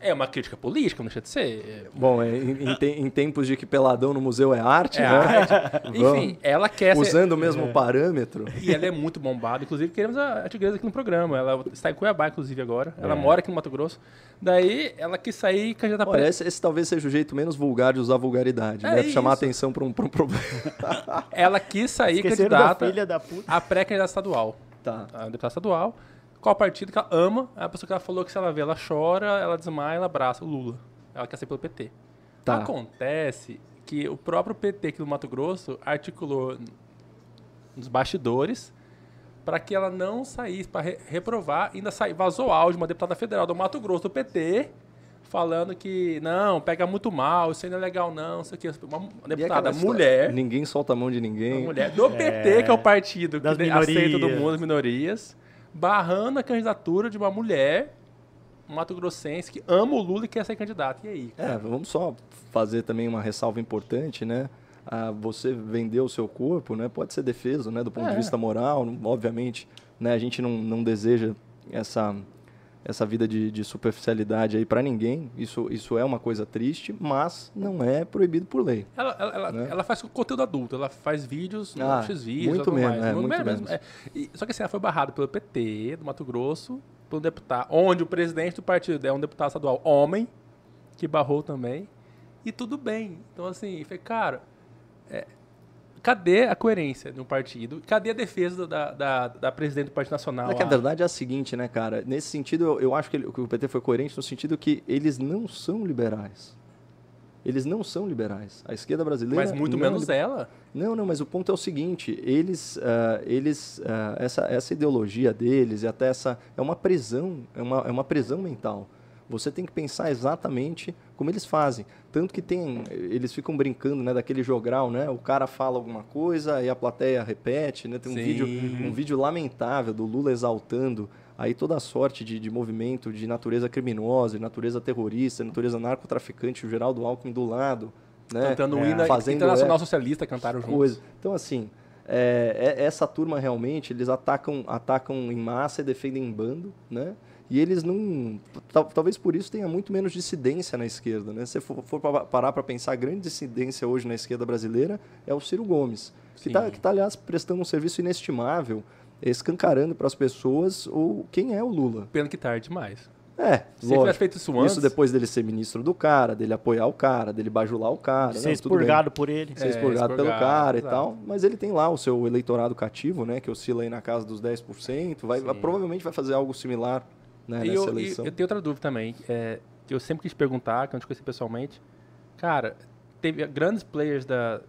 É uma crítica política, não deixa de ser. Bom, em tempos de que peladão no museu é arte, né? Arte. Enfim, ela quer usando o mesmo parâmetro. E ela é muito bombada. Inclusive, queremos a Tigresa aqui no programa. Ela está em Cuiabá, inclusive, agora. Ela mora aqui no Mato Grosso. Daí, ela quis sair e candidata para... Esse talvez seja o jeito menos vulgar de usar vulgaridade. Deve chamar atenção para um problema. Ela quis sair candidata a pré-candidata estadual. Tá. A deputada estadual. Qual partido que ela ama, a pessoa que ela falou que se ela vê, ela chora, ela desmaia, ela abraça o Lula. Ela quer ser pelo PT. Tá. Acontece que o próprio PT aqui do Mato Grosso articulou nos bastidores para que ela não saísse, para reprovar, ainda vazou áudio uma deputada federal do Mato Grosso, do PT, falando que não, pega muito mal, isso aí não é legal não, isso aqui. Uma deputada mulher. Ninguém solta a mão de ninguém. Uma mulher do PT, que é o partido que aceita todo mundo, as minorias. Barrando a candidatura de uma mulher mato-grossense que ama o Lula e quer ser candidata. E aí? Cara? Vamos só fazer também uma ressalva importante, né? Você vendeu o seu corpo, né? Pode ser defeso, né? Do ponto de vista moral, obviamente, né? A gente não deseja essa vida de superficialidade aí para ninguém. Isso é uma coisa triste, mas não é proibido por lei. Ela faz conteúdo adulto, ela faz vídeos no X-Vídeos, muito menos, mais. Muito menos. Só que assim, ela foi barrada pelo PT do Mato Grosso, por um deputado, onde o presidente do partido é um deputado estadual homem, que barrou também, e tudo bem. Então assim, eu falei, cara, cadê a coerência de um partido? Cadê a defesa da presidente do Partido Nacional? É que a verdade é a seguinte, né, cara? Nesse sentido, eu acho que o PT foi coerente no sentido que eles não são liberais. Eles não são liberais. A esquerda brasileira... Mas muito menos ela. Não, mas o ponto é o seguinte. Essa ideologia deles e até essa... É uma prisão mental. você tem que pensar exatamente como eles fazem. Tanto que tem, eles ficam brincando, né, daquele jogral, né? O cara fala alguma coisa e a plateia repete, né? Tem um vídeo lamentável do Lula exaltando aí toda a sorte de movimento de natureza criminosa, de natureza terrorista, de natureza narcotraficante, o Geraldo Alckmin do lado, né? Cantando o hino internacional socialista, cantaram juntos. Coisa. Então, assim, essa turma realmente, eles atacam em massa e defendem em bando, né? E eles não... Talvez por isso tenha muito menos dissidência na esquerda, né? Se for parar para pensar, a grande dissidência hoje na esquerda brasileira é o Ciro Gomes, que está, aliás, prestando um serviço inestimável, escancarando para as pessoas quem é o Lula. Pena que tarde demais. Se ele tivesse feito isso antes... Isso depois dele ser ministro do cara, dele apoiar o cara, dele bajular o cara. Ser expurgado por ele. Ser expurgado pelo cara, exato, e tal. Mas ele tem lá o seu eleitorado cativo, né? Que oscila aí na casa dos 10%. Provavelmente vai fazer algo similar, né, nessa eleição. Eu tenho outra dúvida também. Eu sempre quis perguntar, que eu não te conheci pessoalmente. Cara, teve grandes players da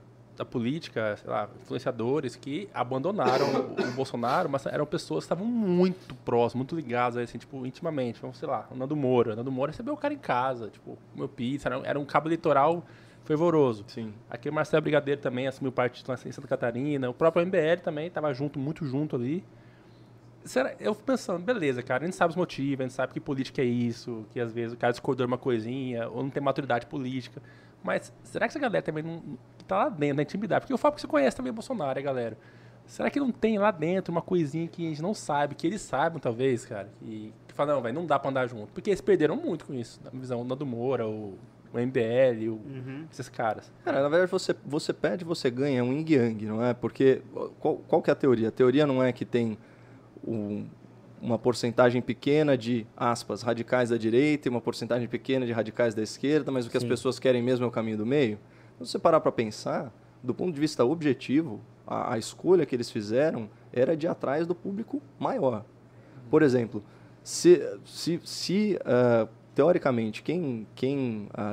política, sei lá, influenciadores que abandonaram o Bolsonaro, mas eram pessoas que estavam muito próximas, muito ligadas, assim, tipo, intimamente. Então, sei lá, o Nando Moura. O Nando Moura recebeu o cara em casa, tipo, comeu pizza, era um cabo eleitoral fervoroso. Sim. Aqui o Marcelo Brigadeiro também assumiu parte em Santa Catarina. O próprio MBL também estava junto, muito junto ali. Eu fico pensando, beleza, cara, a gente sabe os motivos, a gente sabe que política é isso, que às vezes o cara discordou de uma coisinha, ou não tem maturidade política. Mas será que essa galera também não tá lá dentro, na intimidade? Porque eu falo que você conhece também o Bolsonaro, galera. Será que não tem lá dentro uma coisinha que a gente não sabe, que eles sabem, talvez, cara? E que fala, não, velho, não dá pra andar junto. Porque eles perderam muito com isso, na visão do Nando Moura, o MBL, esses caras. Cara, na verdade, você perde, você ganha, é um yin-yang, não é? Porque qual que é a teoria? A teoria não é que tem uma porcentagem pequena de, aspas, radicais da direita e uma porcentagem pequena de radicais da esquerda, mas o que as pessoas querem mesmo é o caminho do meio. Então, se você parar para pensar, do ponto de vista objetivo, a escolha que eles fizeram era de ir atrás do público maior. Por exemplo, se teoricamente, quem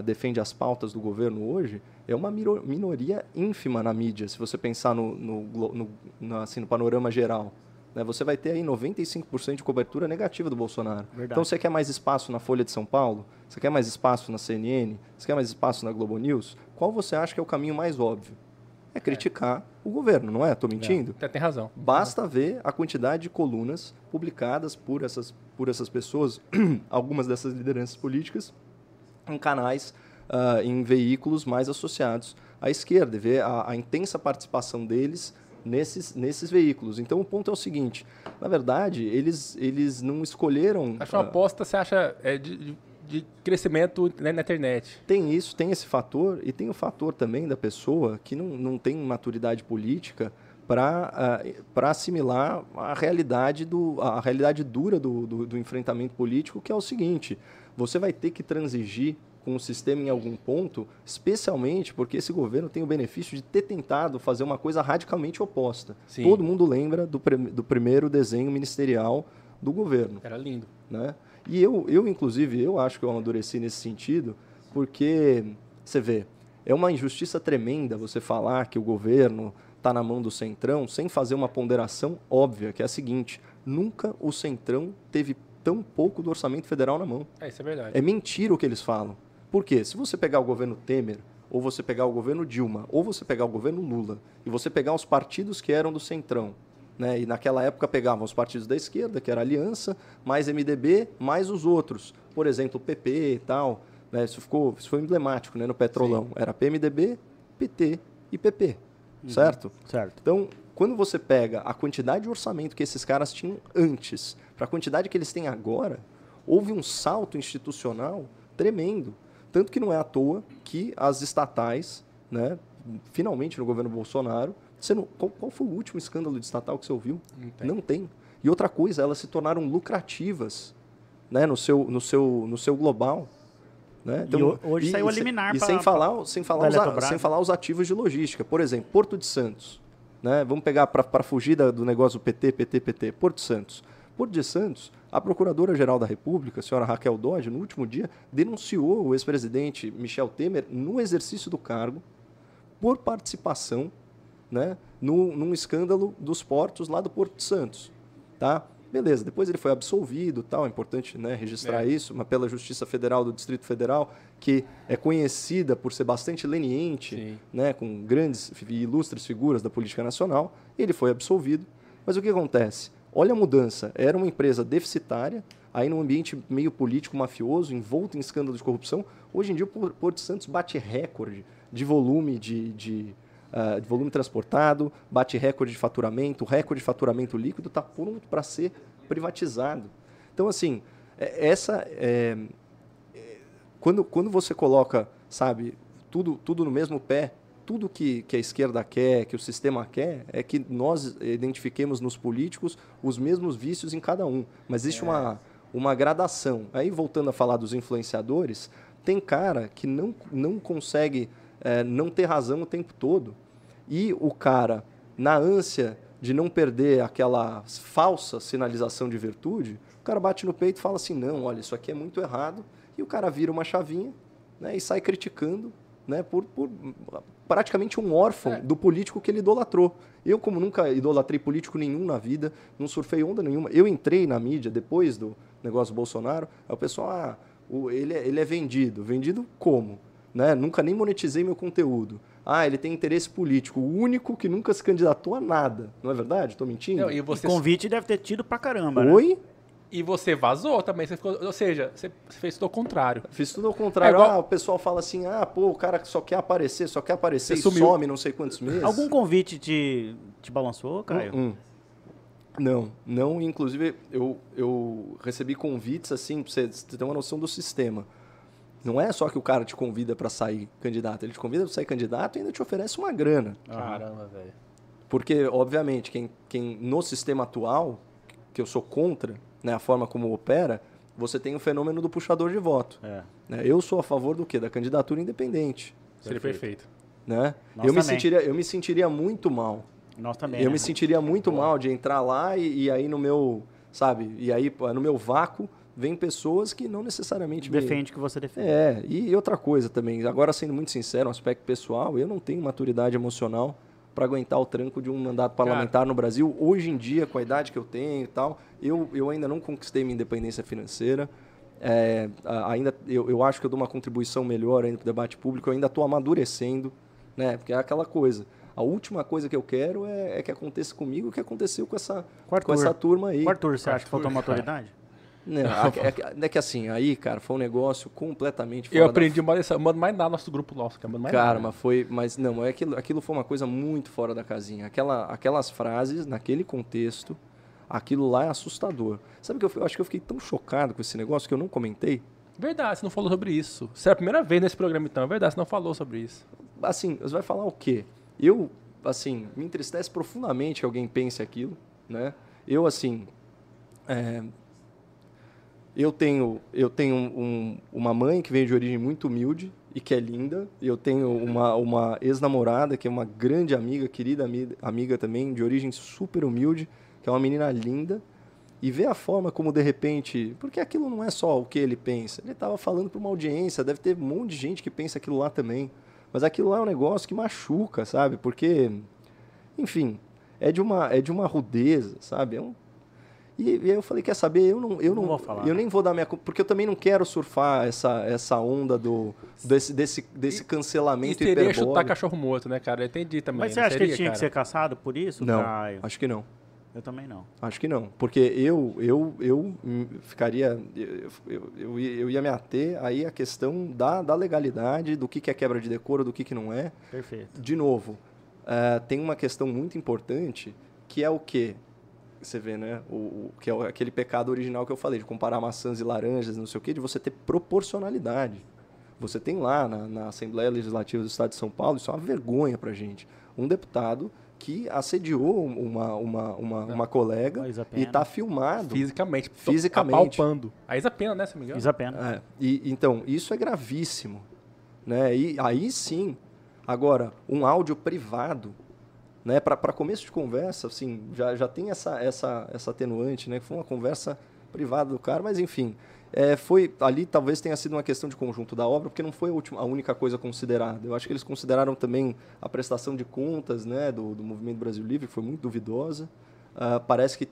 defende as pautas do governo hoje é uma minoria ínfima na mídia, se você pensar no panorama geral. Você vai ter aí 95% de cobertura negativa do Bolsonaro. Verdade. Então, você quer mais espaço na Folha de São Paulo? Você quer mais espaço na CNN? Você quer mais espaço na Globo News? Qual você acha que é o caminho mais óbvio? É criticar o governo, não é? Estou mentindo? Até tem razão. Basta ver a quantidade de colunas publicadas por essas pessoas, algumas dessas lideranças políticas, em canais, em veículos mais associados à esquerda, e ver a intensa participação deles nesses veículos. Então, o ponto é o seguinte. Na verdade, eles não escolheram... Acho uma aposta, você acha, de crescimento, né, na internet. Tem isso, tem esse fator. E tem o fator também da pessoa que não tem maturidade política para assimilar a realidade dura do enfrentamento político, que é o seguinte. Você vai ter que transigir com o sistema em algum ponto, especialmente porque esse governo tem o benefício de ter tentado fazer uma coisa radicalmente oposta. Sim. Todo mundo lembra do primeiro desenho ministerial do governo. Era lindo. Né? E eu, inclusive, acho que eu amadureci nesse sentido, porque, você vê, é uma injustiça tremenda você falar que o governo está na mão do Centrão sem fazer uma ponderação óbvia, que é a seguinte, nunca o Centrão teve tão pouco do orçamento federal na mão. Isso é verdade. É mentira o que eles falam. Por quê? Se você pegar o governo Temer, ou você pegar o governo Dilma, ou você pegar o governo Lula, e você pegar os partidos que eram do Centrão, né? E naquela época pegavam os partidos da esquerda, que era Aliança, mais MDB, mais os outros. Por exemplo, o PP e tal. Né? Isso foi emblemático, né? No Petrolão. Sim. Era PMDB, PT e PP. Certo? Certo. Então, quando você pega a quantidade de orçamento que esses caras tinham antes para a quantidade que eles têm agora, houve um salto institucional tremendo. Tanto que não é à toa que as estatais, né, finalmente no governo Bolsonaro, qual foi o último escândalo de estatal que você ouviu? Não tem. E outra coisa, elas se tornaram lucrativas, né, no seu global. Né? Então, hoje saiu a liminar. E sem falar os ativos de logística. Por exemplo, Porto de Santos. Né? Vamos pegar para fugir do negócio do PT, Porto de Santos. Porto de Santos, a Procuradora-Geral da República, a senhora Raquel Dodge, no último dia, denunciou o ex-presidente Michel Temer no exercício do cargo por participação, né, num escândalo dos portos lá do Porto de Santos. Tá? Beleza, depois ele foi absolvido, tal, é importante, né, registrar isso, mas pela Justiça Federal do Distrito Federal, que é conhecida por ser bastante leniente, né, com grandes e ilustres figuras da política nacional, ele foi absolvido. Mas o que acontece? Olha a mudança, era uma empresa deficitária, aí num ambiente meio político mafioso, envolto em escândalo de corrupção. Hoje em dia o Porto de Santos bate recorde de volume de volume transportado, bate recorde de faturamento líquido, está pronto para ser privatizado. Então, assim, quando você coloca, sabe, tudo no mesmo pé, tudo que a esquerda quer, que o sistema quer, é que nós identifiquemos nos políticos os mesmos vícios em cada um. Mas existe uma gradação. Aí, voltando a falar dos influenciadores, tem cara que não consegue não ter razão o tempo todo. E o cara, na ânsia de não perder aquela falsa sinalização de virtude, o cara bate no peito e fala assim, não, olha, isso aqui é muito errado. E o cara vira uma chavinha, né, e sai criticando, né, por praticamente um órfão do político que ele idolatrou. Eu, como nunca idolatrei político nenhum na vida, não surfei onda nenhuma. Eu entrei na mídia depois do negócio do Bolsonaro, aí o pessoal, ele é vendido. Vendido como? Né? Nunca nem monetizei meu conteúdo. Ah, ele tem interesse político. O único que nunca se candidatou a nada. Não é verdade? Estou mentindo? E você... convite deve ter tido pra caramba, né? Oi? E você vazou também. Você ficou... Ou seja, você fez tudo ao contrário. Fiz tudo ao contrário. É igual... o pessoal fala assim, o cara só quer aparecer e some não sei quantos meses. Algum convite te balançou, Caio? Não, inclusive eu recebi convites assim, pra você ter uma noção do sistema. Não é só que o cara te convida para sair candidato, ele te convida para sair candidato e ainda te oferece uma grana. Caramba, velho. Porque, obviamente, quem no sistema atual, que eu sou contra, né, a forma como opera, você tem o fenômeno do puxador de voto. É. Né? Eu sou a favor do quê? Da candidatura independente. Seria perfeito. Né? Eu me sentiria muito mal. Nós também. Eu me sentiria muito mal de entrar lá e aí no meu, sabe, e aí no meu vácuo vêm pessoas que não necessariamente... defende o que você defende. É, e outra coisa também, agora sendo muito sincero, um aspecto pessoal, eu não tenho maturidade emocional para aguentar o tranco de um mandato parlamentar no Brasil. Hoje em dia, com a idade que eu tenho e tal, eu ainda não conquistei minha independência financeira, ainda eu acho que eu dou uma contribuição melhor ainda para o debate público, eu ainda estou amadurecendo, né? Porque é aquela coisa... A última coisa que eu quero é que aconteça comigo o que aconteceu com essa turma aí. Quartur, você acha que faltou maturidade? Não, é que assim, aí, cara, foi um negócio completamente... Eu aprendi uma lição, mano, mais nada nosso grupo nosso. Cara, mas aquilo foi uma coisa muito fora da casinha. Aquelas frases, naquele contexto, aquilo lá é assustador. Sabe que eu acho que eu fiquei tão chocado com esse negócio que eu não comentei? Verdade, você não falou sobre isso. Isso é a primeira vez nesse programa, então. É verdade, você não falou sobre isso. Assim, você vai falar o quê? Eu, assim, me entristece profundamente que alguém pense aquilo, né? Eu, assim, eu tenho uma mãe que vem de origem muito humilde e que é linda. Eu tenho uma ex-namorada que é uma grande amiga, querida amiga também, de origem super humilde, que é uma menina linda. E ver a forma como, de repente... Porque aquilo não é só o que ele pensa. Ele estava falando para uma audiência, deve ter um monte de gente que pensa aquilo lá também. Mas aquilo lá é um negócio que machuca, sabe? Porque, enfim, é de uma rudeza, sabe? E aí eu falei, quer saber? Eu não vou falar. Eu nem vou dar minha... Porque eu também não quero surfar essa onda desse cancelamento hiperbólico. Ele teria chutar cachorro morto, né, cara? Eu entendi também. Mas você acha que ele tinha que ser caçado por isso? Não, Caio? Acho que não. Eu também não. Acho que não. Porque eu ficaria... Eu ia me ater aí a questão da legalidade, do que é quebra de decoro, do que não é. Perfeito. De novo, tem uma questão muito importante, que é o quê? Você vê, né? Que é aquele pecado original que eu falei, de comparar maçãs e laranjas, não sei o quê, de você ter proporcionalidade. Você tem lá na Assembleia Legislativa do Estado de São Paulo, isso é uma vergonha pra gente. Um deputado... que assediou uma colega e está filmado fisicamente. Apalpando. A ex-pena, né, se não me engano? Ex-pena. Então, isso é gravíssimo. Né? E aí sim, agora, um áudio privado, né, para começo de conversa, assim, já tem essa atenuante, né? Foi uma conversa privada do cara, mas enfim, foi ali talvez tenha sido uma questão de conjunto da obra, porque não foi a única coisa considerada. Eu acho que eles consideraram também a prestação de contas, né, do Movimento Brasil Livre, que foi muito duvidosa. Parece que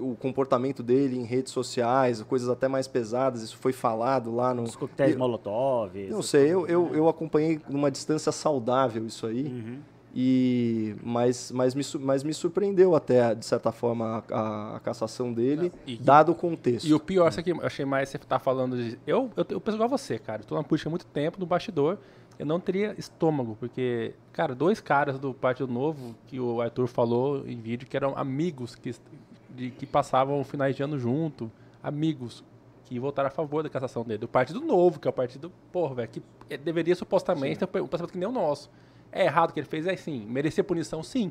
o comportamento dele em redes sociais, coisas até mais pesadas, isso foi falado lá no... Os coquetéis Molotov... Não sei, eu acompanhei numa distância saudável isso aí, e, mas me surpreendeu até, de certa forma, a cassação dele, dado o contexto. E o pior, isso aqui, eu achei mais você estar falando de... Eu penso igual a você, cara, estou na política há muito tempo, no bastidor, eu não teria estômago, porque, cara, dois caras do Partido Novo, que o Arthur falou em vídeo, que eram amigos, que passavam finais de ano junto, amigos, que votaram a favor da cassação dele. Do Partido Novo, que é o partido, porra, velho, que deveria supostamente ter um pensamento que nem o nosso. É errado o que ele fez, é sim. Merecia punição, sim.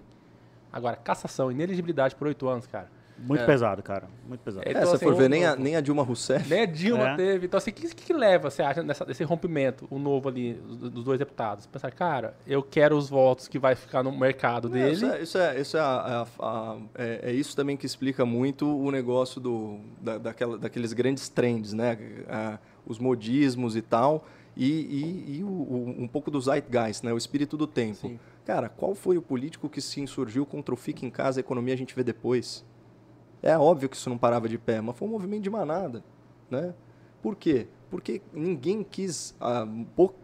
Agora, cassação, inelegibilidade por 8 anos, cara. Muito pesado, cara. Muito pesado. Então, se assim, for ver, nem a Dilma Rousseff. Nem a Dilma teve. Então, assim, o que leva, você acha, desse rompimento, o Novo ali, dos dois deputados? Pensar, cara, eu quero os votos que vai ficar no mercado dele. É isso também que explica muito o negócio daqueles grandes trends, né? Os modismos e tal. E um pouco do zeitgeist, né? O espírito do tempo. Sim. Cara, qual foi o político que se insurgiu contra o fica em casa, a economia a gente vê depois? É óbvio que isso não parava de pé, mas foi um movimento de manada, né? Por quê? Porque ninguém quis,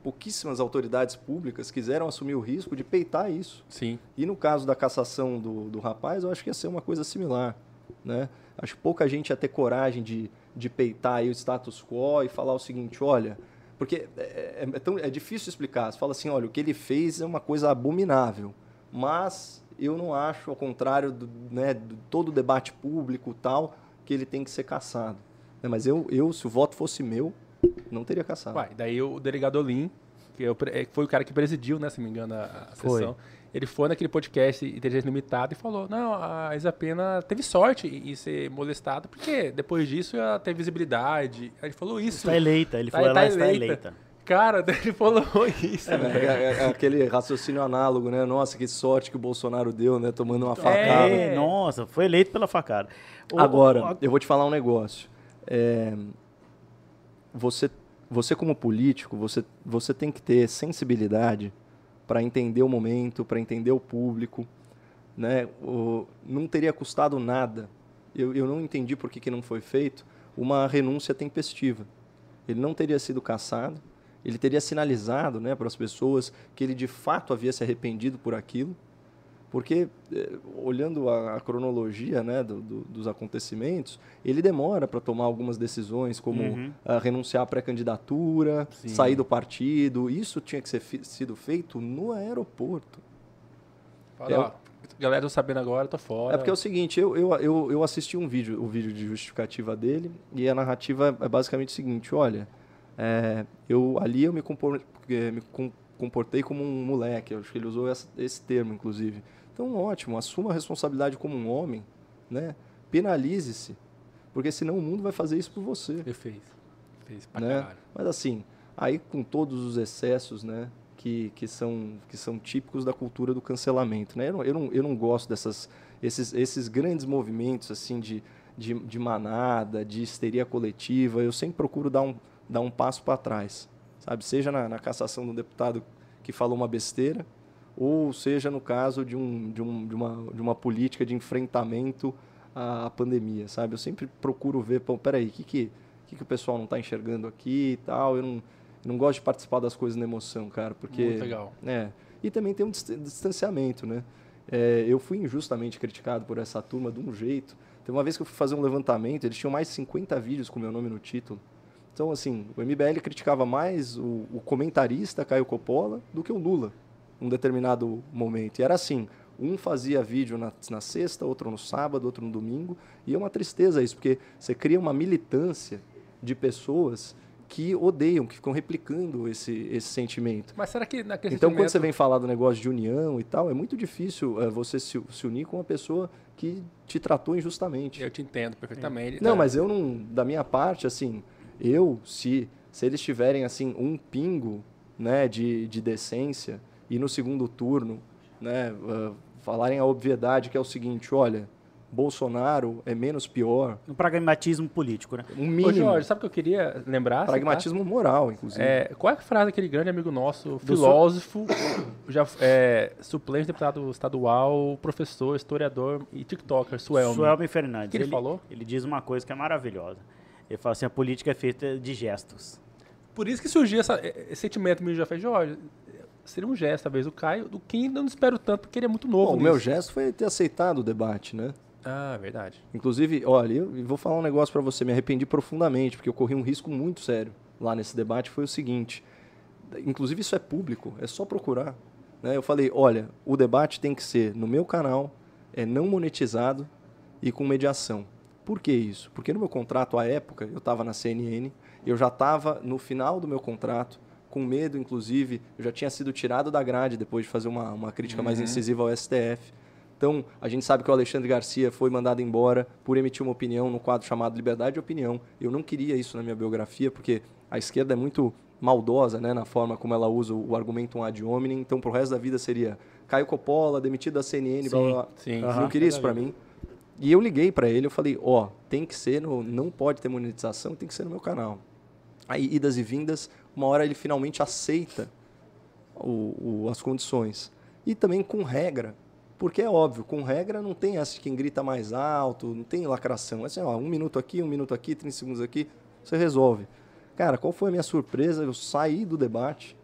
pouquíssimas autoridades públicas quiseram assumir o risco de peitar isso. Sim. E no caso da cassação do rapaz, eu acho que ia ser uma coisa similar, né? Acho que pouca gente ia ter coragem de peitar aí o status quo e falar o seguinte, olha... Porque é difícil explicar, você fala assim, olha, o que ele fez é uma coisa abominável, mas... Eu não acho, ao contrário de todo o debate público e tal, que ele tem que ser cassado. Mas eu, se o voto fosse meu, não teria cassado. Daí o delegado Olim, que foi o cara que presidiu, né, se me engano, a sessão, ele foi naquele podcast Inteligência Limitada e falou, não, a Isapena teve sorte em ser molestada, porque depois disso ela teve visibilidade. Ele falou isso. Está eleita, ele falou, ela está eleita. Cara, ele falou isso. Aquele raciocínio análogo, né? Nossa, que sorte que o Bolsonaro deu, né? Tomando uma facada. Nossa, foi eleito pela facada. Agora, eu vou te falar um negócio. Você como político, você tem que ter sensibilidade para entender o momento, para entender o público, né? Não teria custado nada. Eu não entendi por que não foi feito uma renúncia tempestiva. Ele não teria sido cassado. Ele teria sinalizado, né, para as pessoas que ele de fato havia se arrependido por aquilo, porque olhando a cronologia, né, dos acontecimentos, ele demora para tomar algumas decisões, como renunciar à pré-candidatura, sair do partido. Isso tinha que ser sido feito no aeroporto. Galera, tô sabendo agora, tô fora. É porque é o seguinte, eu assisti o vídeo de justificativa dele, e a narrativa é basicamente o seguinte, olha... eu me comportei como um moleque, eu acho que ele usou esse termo, inclusive. Então, ótimo, assuma a responsabilidade como um homem, né? Penalize-se, porque senão o mundo vai fazer isso por você. Ele fez pra caralho. Mas assim, aí com todos os excessos, né, que são típicos da cultura do cancelamento, né? Eu não gosto esses grandes movimentos assim de manada, de histeria coletiva. Eu sempre procuro dar um passo para trás, sabe? Seja na cassação de um deputado que falou uma besteira, ou seja no caso de uma política de enfrentamento à pandemia, sabe? Eu sempre procuro ver, pô, peraí, o que o pessoal não está enxergando aqui e tal. Eu não gosto de participar das coisas na emoção, cara, porque... Muito legal. E também tem um distanciamento, né? Eu fui injustamente criticado por essa turma de um jeito. Tem uma vez que eu fui fazer um levantamento, eles tinham mais de 50 vídeos com meu nome no título. Então, assim, o MBL criticava mais o comentarista Caio Coppola do que o Lula, num determinado momento. E era assim, um fazia vídeo na sexta, outro no sábado, outro no domingo. E é uma tristeza isso, porque você cria uma militância de pessoas que odeiam, que ficam replicando esse sentimento. Mas será que naquele sentimento... Então, quando você vem falar do negócio de união e tal, é muito difícil você se unir com uma pessoa que te tratou injustamente. Eu te entendo perfeitamente. Não, mas eu não... Da minha parte, assim... Se eles tiverem assim um pingo, né, de decência, e no segundo turno, né, falarem a obviedade, que é o seguinte, olha, Bolsonaro é menos pior. Um pragmatismo político, né? Um mínimo. Ô Jorge, sabe o que eu queria lembrar? Pragmatismo moral, inclusive. Qual é a frase daquele grande amigo nosso, filósofo, suplente deputado estadual, professor, historiador e tiktoker, Suelme Fernandes. O que ele falou? Ele diz uma coisa que é maravilhosa. Ele fala assim, a política é feita de gestos. Por isso que surgiu esse sentimento que já fez, Jorge. Seria um gesto, talvez, do Caio, do Kim, não espero tanto, porque ele é muito novo. Bom, o meu gesto foi ter aceitado o debate, né? Ah, verdade. Inclusive, olha, eu vou falar um negócio para você, me arrependi profundamente, porque eu corri um risco muito sério lá nesse debate, foi o seguinte, inclusive isso é público, é só procurar, né? Eu falei, olha, o debate tem que ser no meu canal, não monetizado e com mediação. Por que isso? Porque no meu contrato, à época, eu estava na CNN, eu já estava no final do meu contrato, com medo, inclusive, eu já tinha sido tirado da grade depois de fazer uma crítica mais incisiva ao STF. Então, a gente sabe que o Alexandre Garcia foi mandado embora por emitir uma opinião no quadro chamado Liberdade de Opinião. Eu não queria isso na minha biografia, porque a esquerda é muito maldosa, né, na forma como ela usa o argumentum ad hominem. Então, pro resto da vida seria Caio Coppola, demitido da CNN, sim, blá, blá, blá. Sim, eu não queria isso para mim. E eu liguei para ele, eu falei, ó, tem que ser, não pode ter monetização, tem que ser no meu canal. Aí, idas e vindas, uma hora ele finalmente aceita as condições. E também com regra, porque é óbvio, com regra não tem essa de quem grita mais alto, não tem lacração. É assim, ó, 1 minuto aqui, 30 segundos aqui, você resolve. Cara, qual foi a minha surpresa? Eu saí do debate,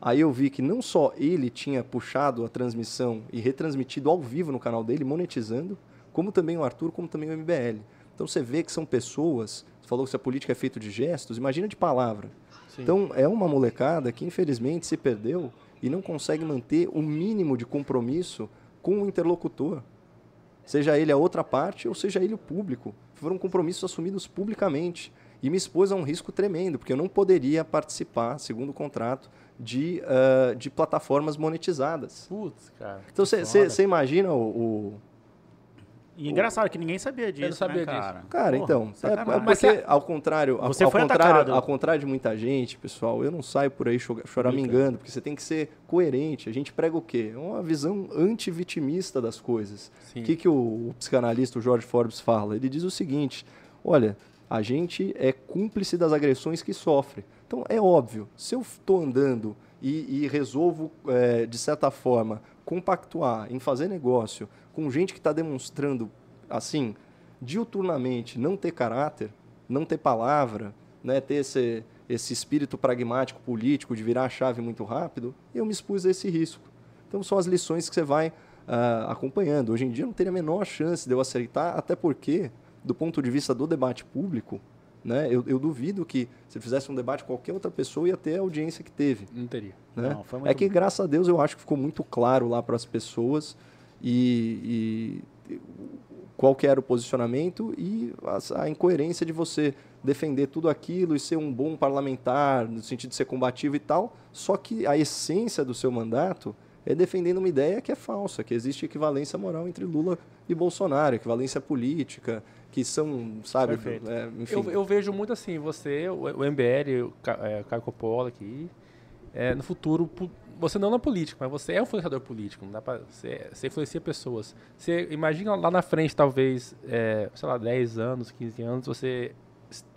aí eu vi que não só ele tinha puxado a transmissão e retransmitido ao vivo no canal dele, monetizando, como também o Arthur, como também o MBL. Então você vê que são pessoas... falou que se a política é feita de gestos, imagina de palavra. Sim. Então, é uma molecada que, infelizmente, se perdeu e não consegue manter o mínimo de compromisso com o interlocutor. Seja ele a outra parte ou seja ele o público. Foram compromissos assumidos publicamente e me expôs a um risco tremendo, porque eu não poderia participar, segundo o contrato, de plataformas monetizadas. Putz, cara. Então, você imagina E engraçado que ninguém sabia disso, né, cara? Cara, porra, então, porque ao contrário de muita gente, pessoal, eu não saio por aí choramingando, porque você tem que ser coerente. A gente prega o quê? Uma visão antivitimista das coisas. O que o psicanalista, o George Forbes, fala? Ele diz o seguinte, olha, a gente é cúmplice das agressões que sofre. Então, é óbvio, se eu estou andando e resolvo, de certa forma, compactuar em fazer negócio com gente que está demonstrando, assim, diuturnamente não ter caráter, não ter palavra, né, ter esse espírito pragmático político de virar a chave muito rápido, eu me expus a esse risco. Então, são as lições que você vai acompanhando. Hoje em dia, não teria a menor chance de eu acertar, até porque, do ponto de vista do debate público, né, eu duvido que, se fizesse um debate, qualquer outra pessoa ia ter a audiência que teve. Não teria. Né? Não, foi muito... que, graças a Deus, eu acho que ficou muito claro lá para as pessoas... E qual que era o posicionamento e a incoerência de você defender tudo aquilo e ser um bom parlamentar, no sentido de ser combativo e tal, só que a essência do seu mandato é defendendo uma ideia que é falsa, que existe equivalência moral entre Lula e Bolsonaro, equivalência política, que são, sabe... enfim. Eu vejo muito assim, você, o MBL, o Caio Coppola aqui, no futuro... Você não é político, mas você é um influenciador político. Não dá pra, você influencia pessoas. Você imagina lá na frente, talvez, sei lá, 10 anos, 15 anos, você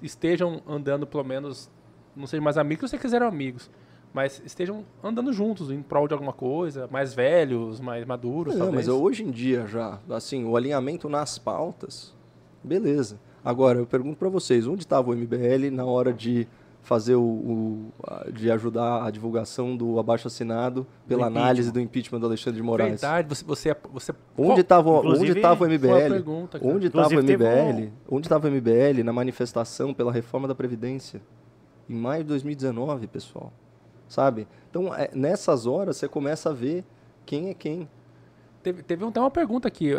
estejam andando, pelo menos, não seja mais amigos, se quiserem amigos, mas estejam andando juntos, em prol de alguma coisa, mais velhos, mais maduros, talvez. Mas hoje em dia já, assim, o alinhamento nas pautas, beleza. Agora, eu pergunto para vocês, onde estava o MBL na hora de... fazer de ajudar a divulgação do abaixo-assinado pela análise do impeachment do Alexandre de Moraes. Verdade, você... Onde estava o MBL? Onde estava o MBL? Onde estava o MBL na manifestação pela reforma da Previdência? Em maio de 2019, pessoal. Sabe? Então, nessas horas, você começa a ver quem é quem. Teve até uma pergunta aqui.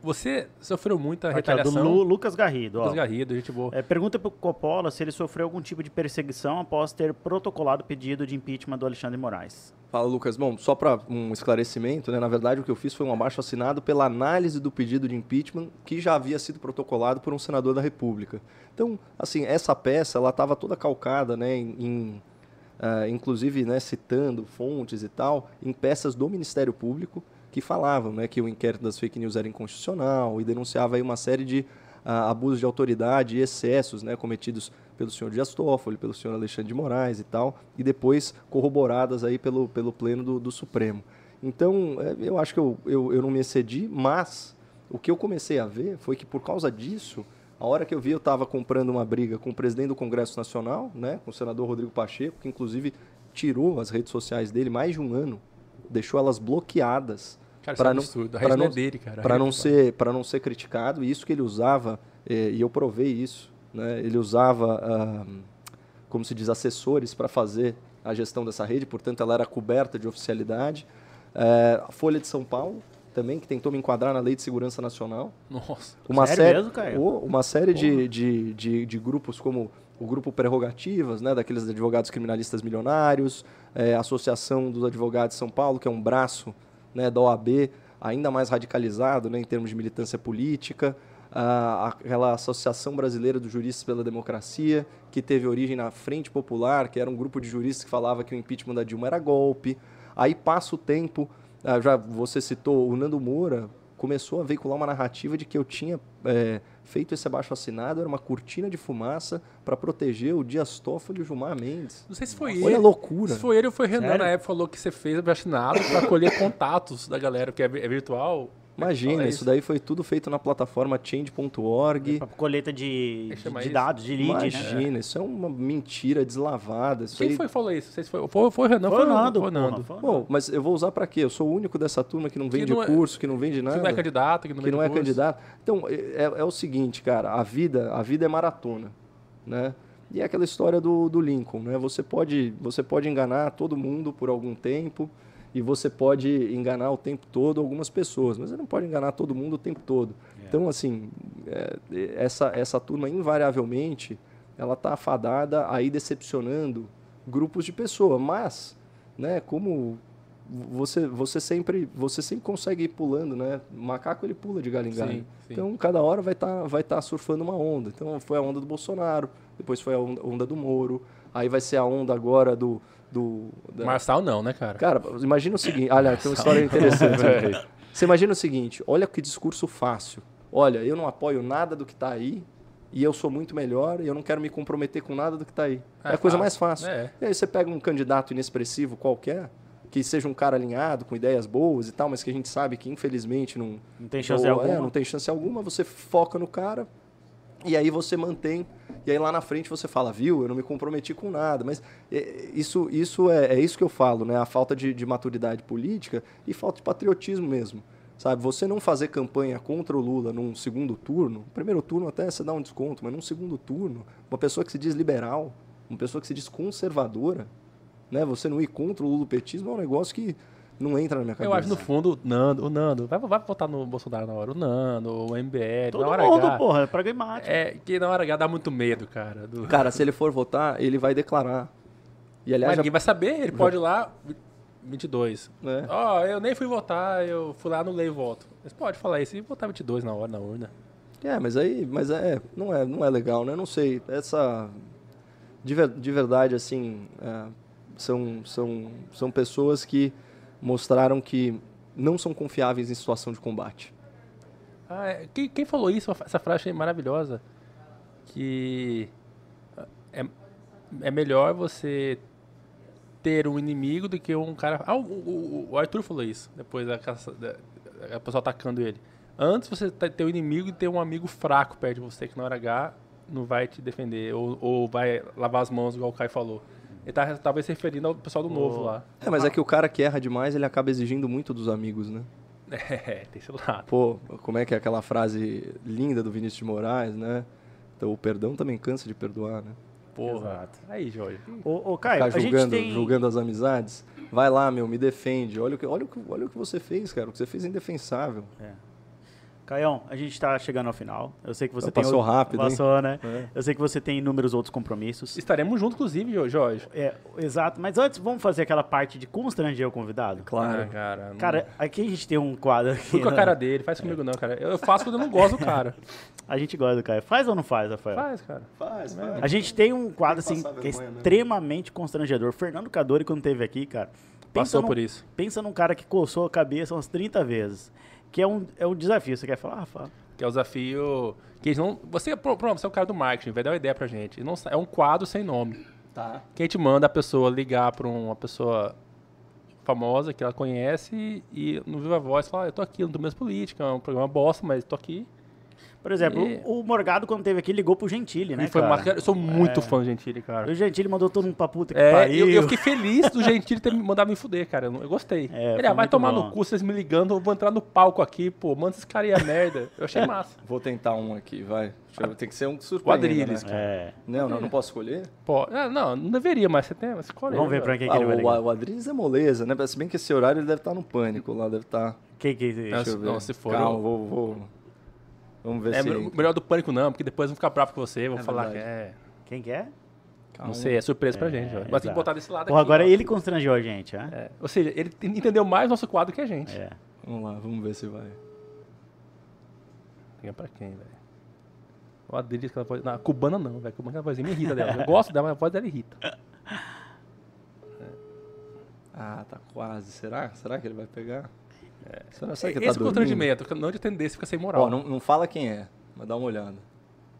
Você sofreu muita retaliação? Do Lucas Garrido. Lucas Garrido, gente boa. Pergunta para o Coppola se ele sofreu algum tipo de perseguição após ter protocolado o pedido de impeachment do Alexandre de Moraes. Fala, Lucas. Bom, só para um esclarecimento, né? Na verdade, o que eu fiz foi um abaixo-assinado pela análise do pedido de impeachment que já havia sido protocolado por um senador da República. Então, assim, essa peça ela estava toda calcada, né, inclusive, né, citando fontes e tal, em peças do Ministério Público, que falavam, né, que o inquérito das fake news era inconstitucional e denunciava aí uma série de abusos de autoridade e excessos, né, cometidos pelo senhor Dias Toffoli, pelo senhor Alexandre de Moraes e tal, e depois corroboradas aí pelo pleno do Supremo. Então, eu acho que eu não me excedi, mas o que eu comecei a ver foi que, por causa disso, a hora que eu vi, eu estava comprando uma briga com o presidente do Congresso Nacional, né, com o senador Rodrigo Pacheco, que inclusive tirou as redes sociais dele mais de um ano, deixou elas bloqueadas para não ser criticado. E isso que ele usava, e eu provei isso, né, ele usava, como se diz, assessores para fazer a gestão dessa rede, portanto ela era coberta de oficialidade. A Folha de São Paulo também, que tentou me enquadrar na Lei de Segurança Nacional. Nossa, sério mesmo, Caio? Uma série de grupos, como o Grupo Prerrogativas, né, daqueles advogados criminalistas milionários, a Associação dos Advogados de São Paulo, que é um braço, né, da OAB, ainda mais radicalizado, né, em termos de militância política, aquela Associação Brasileira dos Juristas pela Democracia, que teve origem na Frente Popular, que era um grupo de juristas que falava que o impeachment da Dilma era golpe. Aí passa o tempo, já você citou, o Nando Moura começou a veicular uma narrativa de que eu tinha feito esse abaixo-assinado, era uma cortina de fumaça para proteger o Dias Toffoli e o Gilmar Mendes. Não sei se foi ele. Olha a loucura. Se foi ele ou foi o Renan, sério? Na época falou que você fez abaixo-assinado para colher contatos da galera, que é virtual. Imagina, isso daí foi tudo feito na plataforma change.org. Coleta de dados, de leads. Imagina, né? Isso é uma mentira deslavada. Isso Quem aí... foi que falou isso? Foi o Renan, foi o Nando. Bom, mas eu vou usar para quê? Eu sou o único dessa turma que não vende curso, que não vende nada. Que não é candidato, que não é candidato. Então, é o seguinte, cara, a vida é maratona, né? E é aquela história do Lincoln, né? Você pode enganar todo mundo por algum tempo, e você pode enganar o tempo todo algumas pessoas, mas você não pode enganar todo mundo o tempo todo. Yeah. Então, assim, essa turma, invariavelmente, ela está afadada aí decepcionando grupos de pessoas. Mas, né, como você sempre consegue ir pulando, né? O macaco, ele pula de galho em galho. Sim. Então, cada hora vai tá surfando uma onda. Então, foi a onda do Bolsonaro, depois foi a onda do Moro, aí vai ser a onda agora Marçal não, né, cara? Cara, imagina o seguinte... Olha, tem uma história interessante. Você imagina o seguinte, olha que discurso fácil. Olha, eu não apoio nada do que está aí, e eu sou muito melhor, e eu não quero me comprometer com nada do que está aí. É a coisa mais fácil. É. E aí você pega um candidato inexpressivo qualquer, que seja um cara alinhado, com ideias boas e tal, mas que a gente sabe que, infelizmente, não tem chance alguma. Não tem chance alguma, você foca no cara, e aí você mantém... E aí lá na frente você fala, viu, eu não me comprometi com nada. Mas isso que eu falo, né? A falta de maturidade política e falta de patriotismo mesmo. Sabe? Você não fazer campanha contra o Lula num segundo turno, primeiro turno até você dá um desconto, mas num segundo turno, uma pessoa que se diz liberal, uma pessoa que se diz conservadora, né? Você não ir contra o lulupetismo é um negócio que não entra na minha cabeça. Eu acho, no fundo, o Nando vai votar no Bolsonaro na hora. O Nando, o MBL, todo na hora mundo, H, porra, é pragmático. É que na hora H dá muito medo, cara. Cara, se ele for votar, ele vai declarar. E, aliás, mas ninguém vai saber, ele pode ir lá, 22. Ó, eu nem fui votar, eu fui lá, anulei o voto. Mas pode falar isso e votar 22 na hora, na urna. É, mas aí, não é legal, né? Não sei, essa... De verdade, assim, são pessoas que mostraram que não são confiáveis em situação de combate. Quem falou isso? Essa frase é maravilhosa. Que é melhor você ter um inimigo do que um cara... O Arthur falou isso, depois da pessoa atacando ele. Antes você ter um inimigo e ter um amigo fraco perto de você, que na hora H não vai te defender, ou vai lavar as mãos, igual o Caio falou. Ele talvez se referindo ao pessoal do Novo lá. É, mas é que o cara que erra demais, ele acaba exigindo muito dos amigos, né? É, tem esse lado. Pô, como é que é aquela frase linda do Vinícius de Moraes, né? Então, o perdão também cansa de perdoar, né? Porra. Exato. Aí, Jorge. Ô, Caio, ficar julgando as amizades. Vai lá, meu, me defende. Olha o que você fez, cara. O que você fez é indefensável. É. Caião, a gente está chegando ao final. Eu sei que você passou rápido, hein? Passou, né? É. Eu sei que você tem inúmeros outros compromissos. Estaremos juntos, inclusive, Jorge. É, exato. Mas antes, vamos fazer aquela parte de constranger o convidado? Claro. Cara, não... cara, aqui a gente tem um quadro aqui. Fui com a cara dele. Faz comigo não, cara. Eu faço quando eu não gosto do cara. A gente gosta do cara. Faz ou não faz, Rafael? Faz, cara. Faz, mesmo. A gente tem um quadro, assim, que é extremamente constrangedor. Fernando Cadori, quando esteve aqui, cara... Passou por isso. Pensa num cara que coçou a cabeça umas 30 vezes, que é um desafio. Você quer falar, Rafa? Que é o desafio... Que eles não, você é o cara do marketing, vai dar uma ideia pra gente. Não, é um quadro sem nome. Tá. Que a gente manda a pessoa ligar pra uma pessoa famosa que ela conhece e no Viva Voz fala, eu tô aqui, não tô mesmo política, é um programa bosta, mas tô aqui. Por exemplo, o Morgado, quando teve aqui, ligou pro Gentili, né, foi cara? Eu sou muito fã do Gentili, cara. O Gentili mandou todo mundo pra puta que pariu. Eu fiquei feliz do Gentili ter me mandado me fuder, cara. Eu gostei. Ele vai tomar no cu, vocês me ligando, eu vou entrar no palco aqui, pô. Manda esses caras aí a merda. Eu achei massa. Vou tentar um aqui, vai. Tem que ser um surpreendente. Quadrilhas, né? Não posso escolher? Pô, não deveria, mas você tem, mas escolhe. Vamos ver pra quem que ele vai ligar. O Adriles é moleza, né? Se bem que esse horário ele deve estar no pânico lá, deve estar... Quem que... Deixa eu ver. Não, se for... Calma, vou... Vamos ver se... Melhor do pânico não, porque depois vão ficar bravos com você, vão falar que é... Quem que é? Calma. Não sei, é surpresa pra gente. Mas tem que botar desse lado. Pô, aqui. Agora ele constrangeu a gente, né? Ou seja, ele entendeu mais nosso quadro que a gente. É. Vamos lá, vamos ver se vai. Liga pra quem, velho? O Adriles, aquela voz... Não, cubana não, velho. Cubana, aquela vozinha me irrita dela. Eu gosto dela, mas a voz dela irrita. Ah, tá quase. Será? Será que ele vai pegar? Você não sabe que esse tá constrangimento, não de atender, você fica sem moral. Ó, não fala quem é, mas dá uma olhada.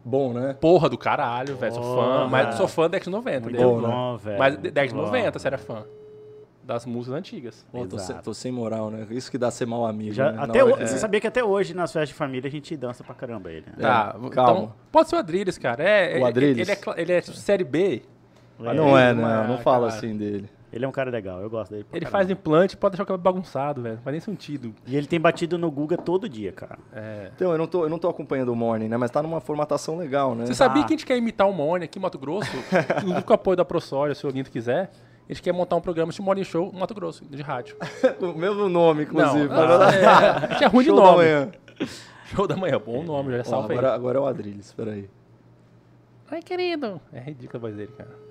Bom, né? Porra do caralho, velho. Sou fã, mas sou fã da X90. Bom, né? Velho. Mas da X90, você era fã. Das músicas antigas. Pô, tô sem moral, né? Isso que dá ser mau amigo. Já, né? Você sabia que até hoje, nas festas de família, a gente dança pra caramba ele. Né? Tá, calma. Então, pode ser o Adriles, cara. O Adriles? Ele é série B. Não é, né? Não fala assim dele. Ele é um cara legal, eu gosto dele. Ele faz implante, pode deixar o cabelo bagunçado, velho. Não faz nem sentido. E ele tem batido no Guga todo dia, cara. Então, eu não tô acompanhando o Morning, né? Mas tá numa formatação legal, né? Você sabia que a gente quer imitar o Morning aqui em Mato Grosso? Inclusive com o apoio da Aprosoja, se alguém quiser. A gente quer montar um programa de Morning Show no Mato Grosso, de rádio. O mesmo nome, inclusive. A gente é ruim de nome. Show da manhã. Show da manhã, bom nome, já salva aí. Agora é o Adriles, espera aí. Ai, querido. É ridícula a voz dele, cara.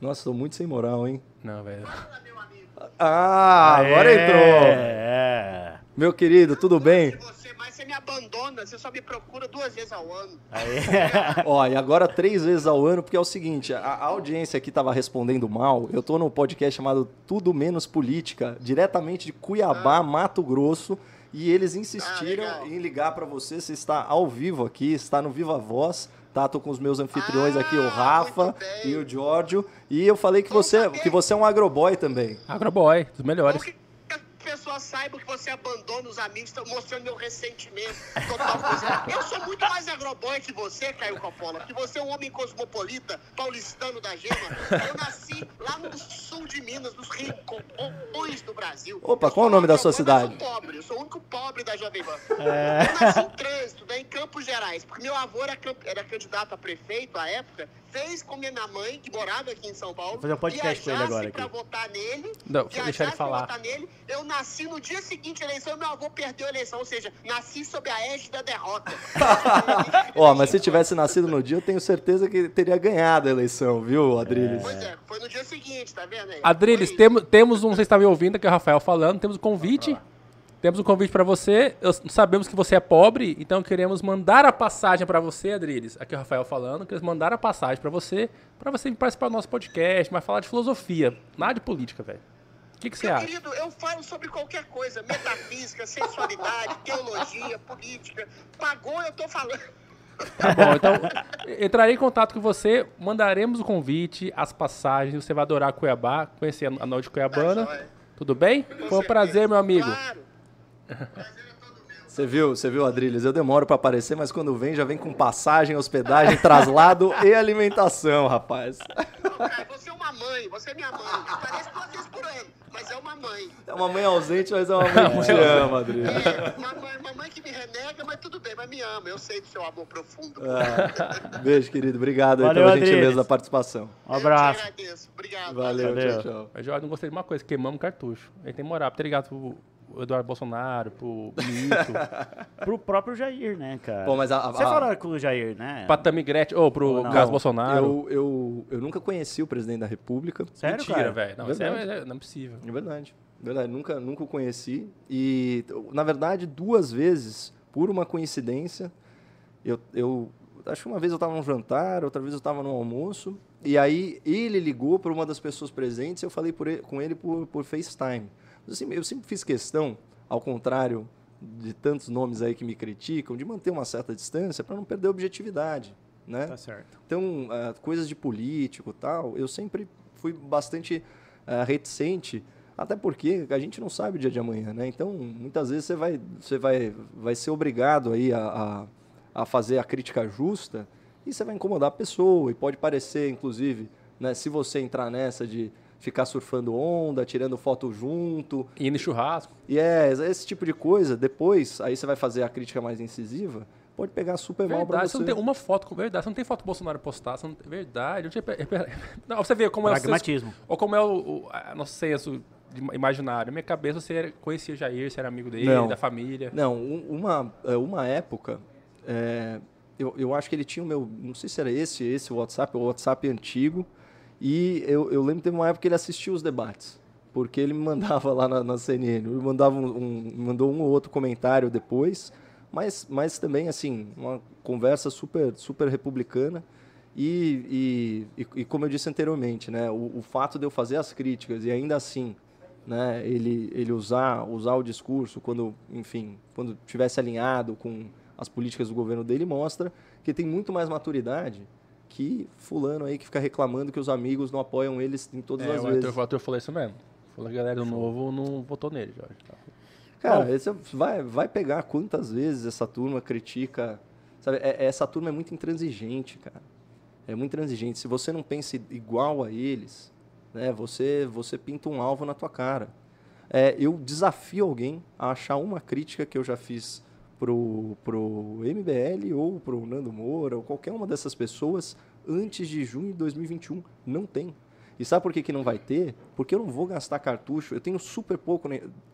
Nossa, tô muito sem moral, hein? Não, velho. Fala, meu amigo. Ah, agora entrou. Meu querido, tudo bem? Mas você me abandona, você só me procura 2 vezes ao ano. Ó, e agora 3 vezes ao ano, porque é o seguinte, a audiência aqui tava respondendo mal. Eu tô num podcast chamado Tudo Menos Política, diretamente de Cuiabá, Mato Grosso, e eles insistiram em ligar pra você. Você está ao vivo aqui, está no Viva Voz. Tá, tô com os meus anfitriões aqui, o Rafa e o Giorgio. E eu falei que você é um agroboy também. Agroboy, dos melhores. Porque as pessoas saibam que você abandona os amigos, estão mostrando meu ressentimento. Eu sou muito mais agroboy que você, Caio Coppola, porque você é um homem cosmopolita, paulistano da gema. Eu nasci lá no sul de Minas, nos rincões do Brasil. Opa, qual é o nome da sua cidade? Eu sou o único pobre da Jovem Pan. Eu nasci em trânsito, né, em Campos Gerais, porque meu avô era candidato a prefeito à época, fez com minha mãe, que morava aqui em São Paulo, fazer um podcast com ele agora aqui. Pra votar nele, não, deixa ele falar. Pra votar nele, eu nasci no dia seguinte à eleição, meu avô perdeu a eleição, ou seja, nasci sob a égide da derrota. Ó, mas se tivesse nascido no dia, eu tenho certeza que teria ganhado a eleição, viu, Adriles? Pois é, foi no dia seguinte, tá vendo aí? Adriles, temos um, você está me ouvindo, que é o Rafael falando, temos um convite... Temos um convite para você. Sabemos que você é pobre, então queremos mandar a passagem para você, Adriles. Aqui é o Rafael falando. Queremos mandar a passagem para você participar do nosso podcast, mas falar de filosofia, nada de política, velho. O que você acha? Querido, eu falo sobre qualquer coisa. Metafísica, sensualidade, teologia, política. Pagou, eu tô falando. Tá bom, então entrarei em contato com você, mandaremos o convite, as passagens. Você vai adorar Cuiabá, conhecer a Norte Cuiabana. Tudo bem? Foi um prazer, meu amigo. Claro. Você viu, Adriles? Eu demoro pra aparecer, mas quando vem, já vem com passagem, hospedagem, traslado e alimentação, rapaz. Não, cara, você é uma mãe, você é minha mãe. Aparece 2 vezes por ano, mas é uma mãe. É uma mãe ausente, mas é uma mãe que te ama, Adriles. Uma mãe que me renega, mas tudo bem, mas me ama. Eu sei do seu amor profundo. Beijo, querido. Obrigado aí pela gentileza da participação. Um abraço. Eu te agradeço. Obrigado. Valeu. Tchau, tchau. Mas, Jorge, não gostei de uma coisa, queimamos cartucho. Ele tem moral, tá ligado pro... Eduardo Bolsonaro, pro Mito. Pro próprio Jair, né, cara? Pô, mas você falou com o Jair, né? Pra Tami Gretchen, ou pro Carlos Bolsonaro. Eu nunca conheci o presidente da República. Sério, mentira, velho. Não é possível. É verdade. Nunca o conheci. E, na verdade, 2 vezes, por uma coincidência, eu acho que uma vez eu tava num jantar, outra vez eu tava num almoço, E aí ele ligou para uma das pessoas presentes, eu falei com ele por FaceTime. Mas, assim, eu sempre fiz questão, ao contrário de tantos nomes aí que me criticam, de manter uma certa distância para não perder a objetividade, né? Tá certo. Então, coisas de político e tal, eu sempre fui bastante reticente, até porque a gente não sabe o dia de amanhã, né? Então, muitas vezes você vai ser obrigado aí a fazer a crítica justa e você vai incomodar a pessoa e pode parecer, inclusive, né, se você entrar nessa de ficar surfando onda, tirando foto junto... E indo em churrasco. E esse tipo de coisa, depois, aí você vai fazer a crítica mais incisiva, pode pegar super mal pra você. Você não tem uma foto... Verdade, você não tem foto do Bolsonaro postar, você não tem, verdade. Não, você vê como é o... Pragmatismo. Ou como é o nosso senso imaginário. Na minha cabeça, você conhecia o Jair, você era amigo dele, não, da família. Não, uma época... Eu acho que ele tinha o meu... Não sei se era esse WhatsApp, ou o WhatsApp antigo. E eu lembro que teve uma época que ele assistiu os debates. Porque ele me mandava lá na CNN. Ele mandava mandou um ou outro comentário depois. Mas também, assim, uma conversa super, super republicana. E como eu disse anteriormente, né, o fato de eu fazer as críticas e ainda assim, né, ele usar o discurso quando tivesse alinhado com as políticas do governo dele, mostra que tem muito mais maturidade que fulano aí que fica reclamando que os amigos não apoiam eles em todas as vezes. O Arthur falou isso mesmo. Falou que a galera do Novo não votou nele, Jorge. Cara, bom, vai pegar quantas vezes essa turma critica... Sabe, essa turma é muito intransigente, cara. É muito intransigente. Se você não pensa igual a eles, né, você pinta um alvo na tua cara. Eu desafio alguém a achar uma crítica que eu já fiz pro MBL ou pro Nando Moura ou qualquer uma dessas pessoas antes de junho de 2021. Não tem. E sabe por que não vai ter? Porque eu não vou gastar cartucho. Eu tenho super pouco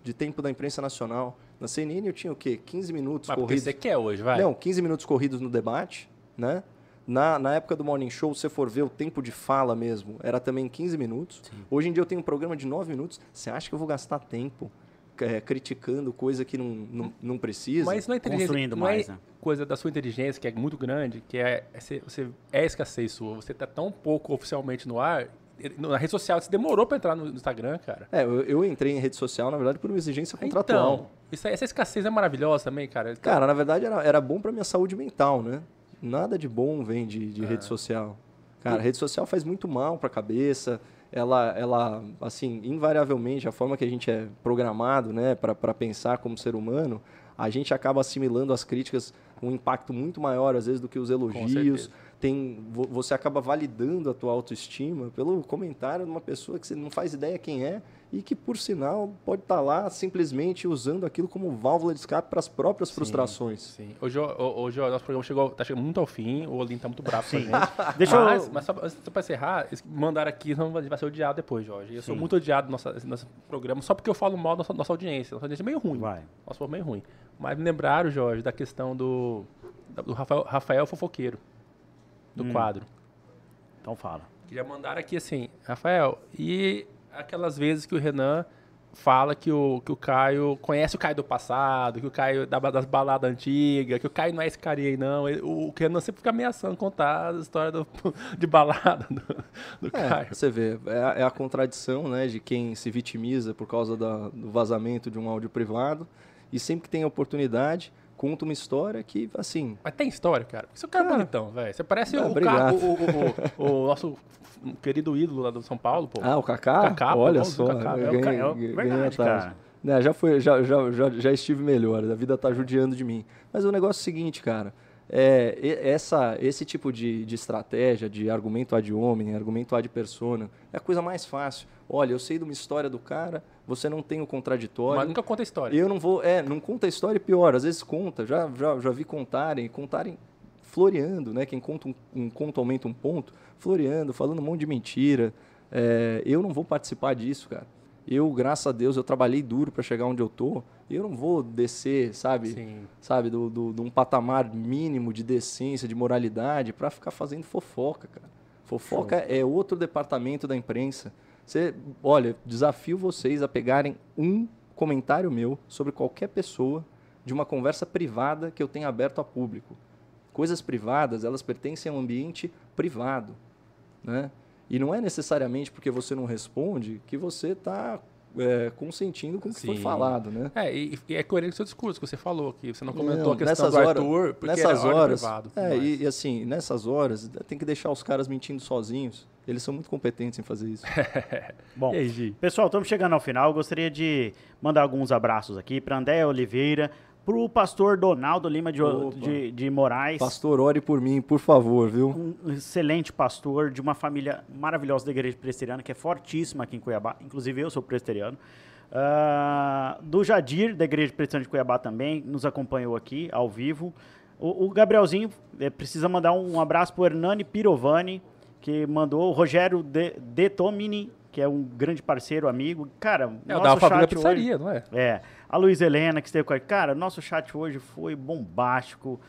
de tempo da imprensa nacional. Na CNN eu tinha o quê? 15 minutos corridos. Mas você quer hoje, vai? Não, 15 minutos corridos no debate, né? Na época do Morning Show, se você for ver o tempo de fala mesmo, era também 15 minutos. Sim. Hoje em dia eu tenho um programa de 9 minutos. Você acha que eu vou gastar tempo criticando coisa que não precisa? Mas não é inteligência, construindo não mais, é, né? Coisa da sua inteligência, que é muito grande, que é escassez sua. Você está tão pouco oficialmente no ar... Na rede social, você demorou para entrar no Instagram, cara. Eu entrei em rede social, na verdade, por uma exigência contratual. Então, essa escassez é maravilhosa também, cara. Cara, na verdade, era bom para minha saúde mental, né? Nada de bom vem de rede social. Cara, rede social faz muito mal para a cabeça. Ela, assim, invariavelmente, a forma que a gente é programado, né, para pensar como ser humano, a gente acaba assimilando as críticas um impacto muito maior, às vezes, do que os elogios. Com certeza. Você acaba validando a tua autoestima pelo comentário de uma pessoa que você não faz ideia quem é e que, por sinal, pode estar lá simplesmente usando aquilo como válvula de escape para as próprias frustrações. Sim. Hoje o nosso programa está chegando muito ao fim, o Olinho está muito bravo com a gente. Mas só para encerrar, eles mandaram aqui, senão vai ser odiado depois, Jorge. Eu sou muito odiado no nosso programa, só porque eu falo mal da nossa audiência. Nossa audiência é meio ruim. Nossa forma é meio ruim. Mas me lembraram, Jorge, da questão do Rafael Fofoqueiro. Do quadro. Então fala. Já mandaram aqui assim, Rafael, e aquelas vezes que o Renan fala que o Caio conhece o Caio do passado, que o Caio das baladas antigas, que o Caio não é esse cara aí, não. O Renan sempre fica ameaçando contar a história de balada do Caio. Você vê, é a contradição, né, de quem se vitimiza por causa do vazamento de um áudio privado e sempre que tem oportunidade... Conta uma história que, assim... Mas tem história, cara. Porque o cara é bonitão, velho. Você parece o nosso querido ídolo lá do São Paulo, pô. Ah, o Kaká? Kaká, olha só. Kaká. Verdade, cara. Né, já estive melhor. A vida tá judiando de mim. Mas o negócio é o seguinte, cara. Esse tipo de estratégia, de argumento ad hominem, argumento ad persona, é a coisa mais fácil. Olha, eu sei de uma história do cara, você não tem o contraditório. Mas nunca conta a história. Eu não vou... não conta a história e pior, às vezes conta. Já vi contarem floreando, né? Quem conta um conto aumenta um ponto, floreando, falando um monte de mentira. Eu não vou participar disso, cara. Eu, graças a Deus, eu trabalhei duro para chegar onde eu tô. Eu não vou descer, sabe, de um patamar mínimo de decência, de moralidade, para ficar fazendo fofoca, cara. Fofoca é outro departamento da imprensa. Olha, desafio vocês a pegarem um comentário meu sobre qualquer pessoa de uma conversa privada que eu tenha aberto a público. Coisas privadas, elas pertencem a um ambiente privado. né? E não é necessariamente porque você não responde que você está consentindo com o que foi falado, né? E é coerente o seu discurso, que você falou aqui. Você não comentou a questão do Arthur, porque nessas horas, privado. E assim, nessas horas, tem que deixar os caras mentindo sozinhos. Eles são muito competentes em fazer isso. Bom, pessoal, estamos chegando ao final. Eu gostaria de mandar alguns abraços aqui para André Oliveira, para o pastor Donaldo Lima de Moraes. Pastor, ore por mim, por favor, viu? Um excelente pastor de uma família maravilhosa da igreja presbiteriana, que é fortíssima aqui em Cuiabá. Inclusive, eu sou presbiteriano. Do Jadir, da igreja presbiteriana de Cuiabá também, nos acompanhou aqui, ao vivo. O Gabrielzinho precisa mandar um abraço para o Hernani Pirovani, que mandou o Rogério de Tomini, que é um grande parceiro, amigo. Cara, nosso chat pizzaria, hoje... Não é? É. A Luiz Helena, que esteve com a... Cara, nosso chat hoje foi bombástico.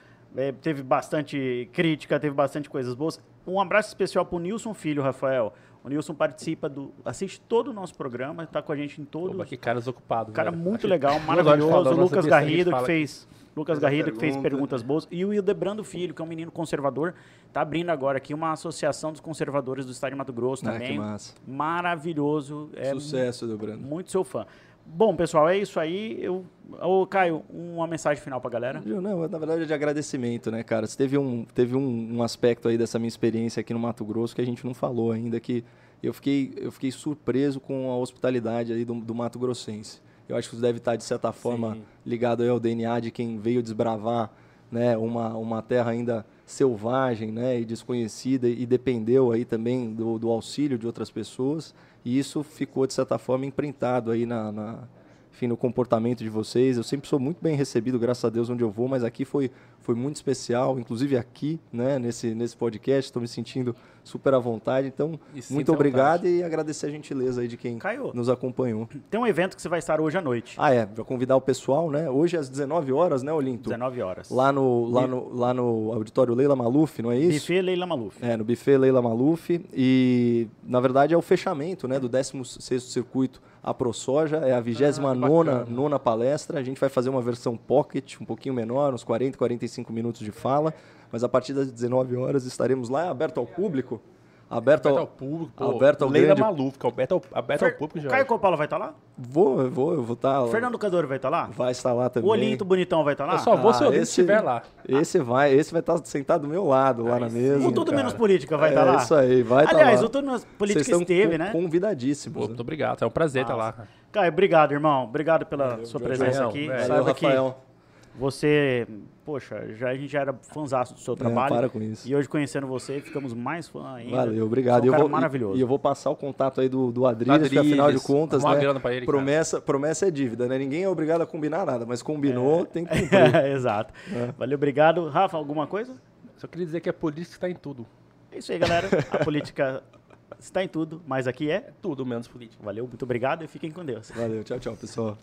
Teve bastante crítica, teve bastante coisas boas. Um abraço especial para o Nilson Filho, Rafael. O Nilson participa do... Assiste todo o nosso programa, está com a gente em todos... Opa, que caras ocupados. Cara muito legal, maravilhoso. O Lucas Garrido, que fez... Lucas Garrido, que fez perguntas boas. E o Ildebrando Filho, que é um menino conservador, está abrindo agora aqui uma associação dos conservadores do estado de Mato Grosso também. Que massa. Maravilhoso. Sucesso, Ildebrando. Muito seu fã. Bom, pessoal, é isso aí. Caio, uma mensagem final para a galera. Não, na verdade é de agradecimento, né, cara? Teve um aspecto aí dessa minha experiência aqui no Mato Grosso que a gente não falou ainda, que eu fiquei surpreso com a hospitalidade aí do Mato Grossense. Eu acho que isso deve estar, de certa forma, ligado aí ao DNA de quem veio desbravar, né, uma terra ainda selvagem, né, e desconhecida, e dependeu aí também do auxílio de outras pessoas. E isso ficou, de certa forma, imprintado aí no comportamento de vocês. Eu sempre sou muito bem recebido, graças a Deus, onde eu vou, mas aqui foi muito especial, inclusive aqui, né, nesse podcast, estou me sentindo super à vontade. Então, muito obrigado e agradecer a gentileza aí de quem nos acompanhou. Tem um evento que você vai estar hoje à noite. Vou convidar o pessoal, né? Hoje às 19 horas, né, Olinto? 19 horas. Lá no Auditório Leila Maluf, não é isso? Buffet Leila Maluf. No Buffet Leila Maluf. E, na verdade, é o fechamento, né, do 16º Circuito Aprosoja. É a 29ª palestra. A gente vai fazer uma versão pocket, um pouquinho menor, uns 40, 45 minutos de fala. Mas a partir das 19 horas estaremos lá, aberto ao público. Aberto ao Leila Maluf, aberto ao público. Caio Coppola vai estar lá? Eu vou estar lá. Fernando Cadoro vai estar lá? Vai estar lá também. O Olinto Bonitão vai estar lá? Eu só vou se eu estiver lá. Esse vai estar sentado do meu lado, lá na mesa. O Tudo Menos Política vai estar lá? É isso aí, vai estar lá. Aliás, o Tudo Menos Política esteve, né? Convidadíssimos. Muito obrigado, é um prazer estar lá. Caio, obrigado, irmão. Obrigado pela sua presença aqui. Valeu, Rafael. Você, poxa, a gente já era fãzaço do seu trabalho. Para com isso. E hoje, conhecendo você, ficamos mais fã ainda. Valeu, obrigado. É um cara maravilhoso. E eu vou passar o contato aí do Adriles, que afinal de contas, né, ele, promessa é dívida, né? Ninguém é obrigado a combinar nada, mas combinou, tem que cumprir. Exato. Valeu, obrigado. Rafa, alguma coisa? Só queria dizer que a política está em tudo. É isso aí, galera. A política está em tudo, mas aqui é tudo menos política. Valeu, muito obrigado e fiquem com Deus. Valeu, tchau, tchau, pessoal.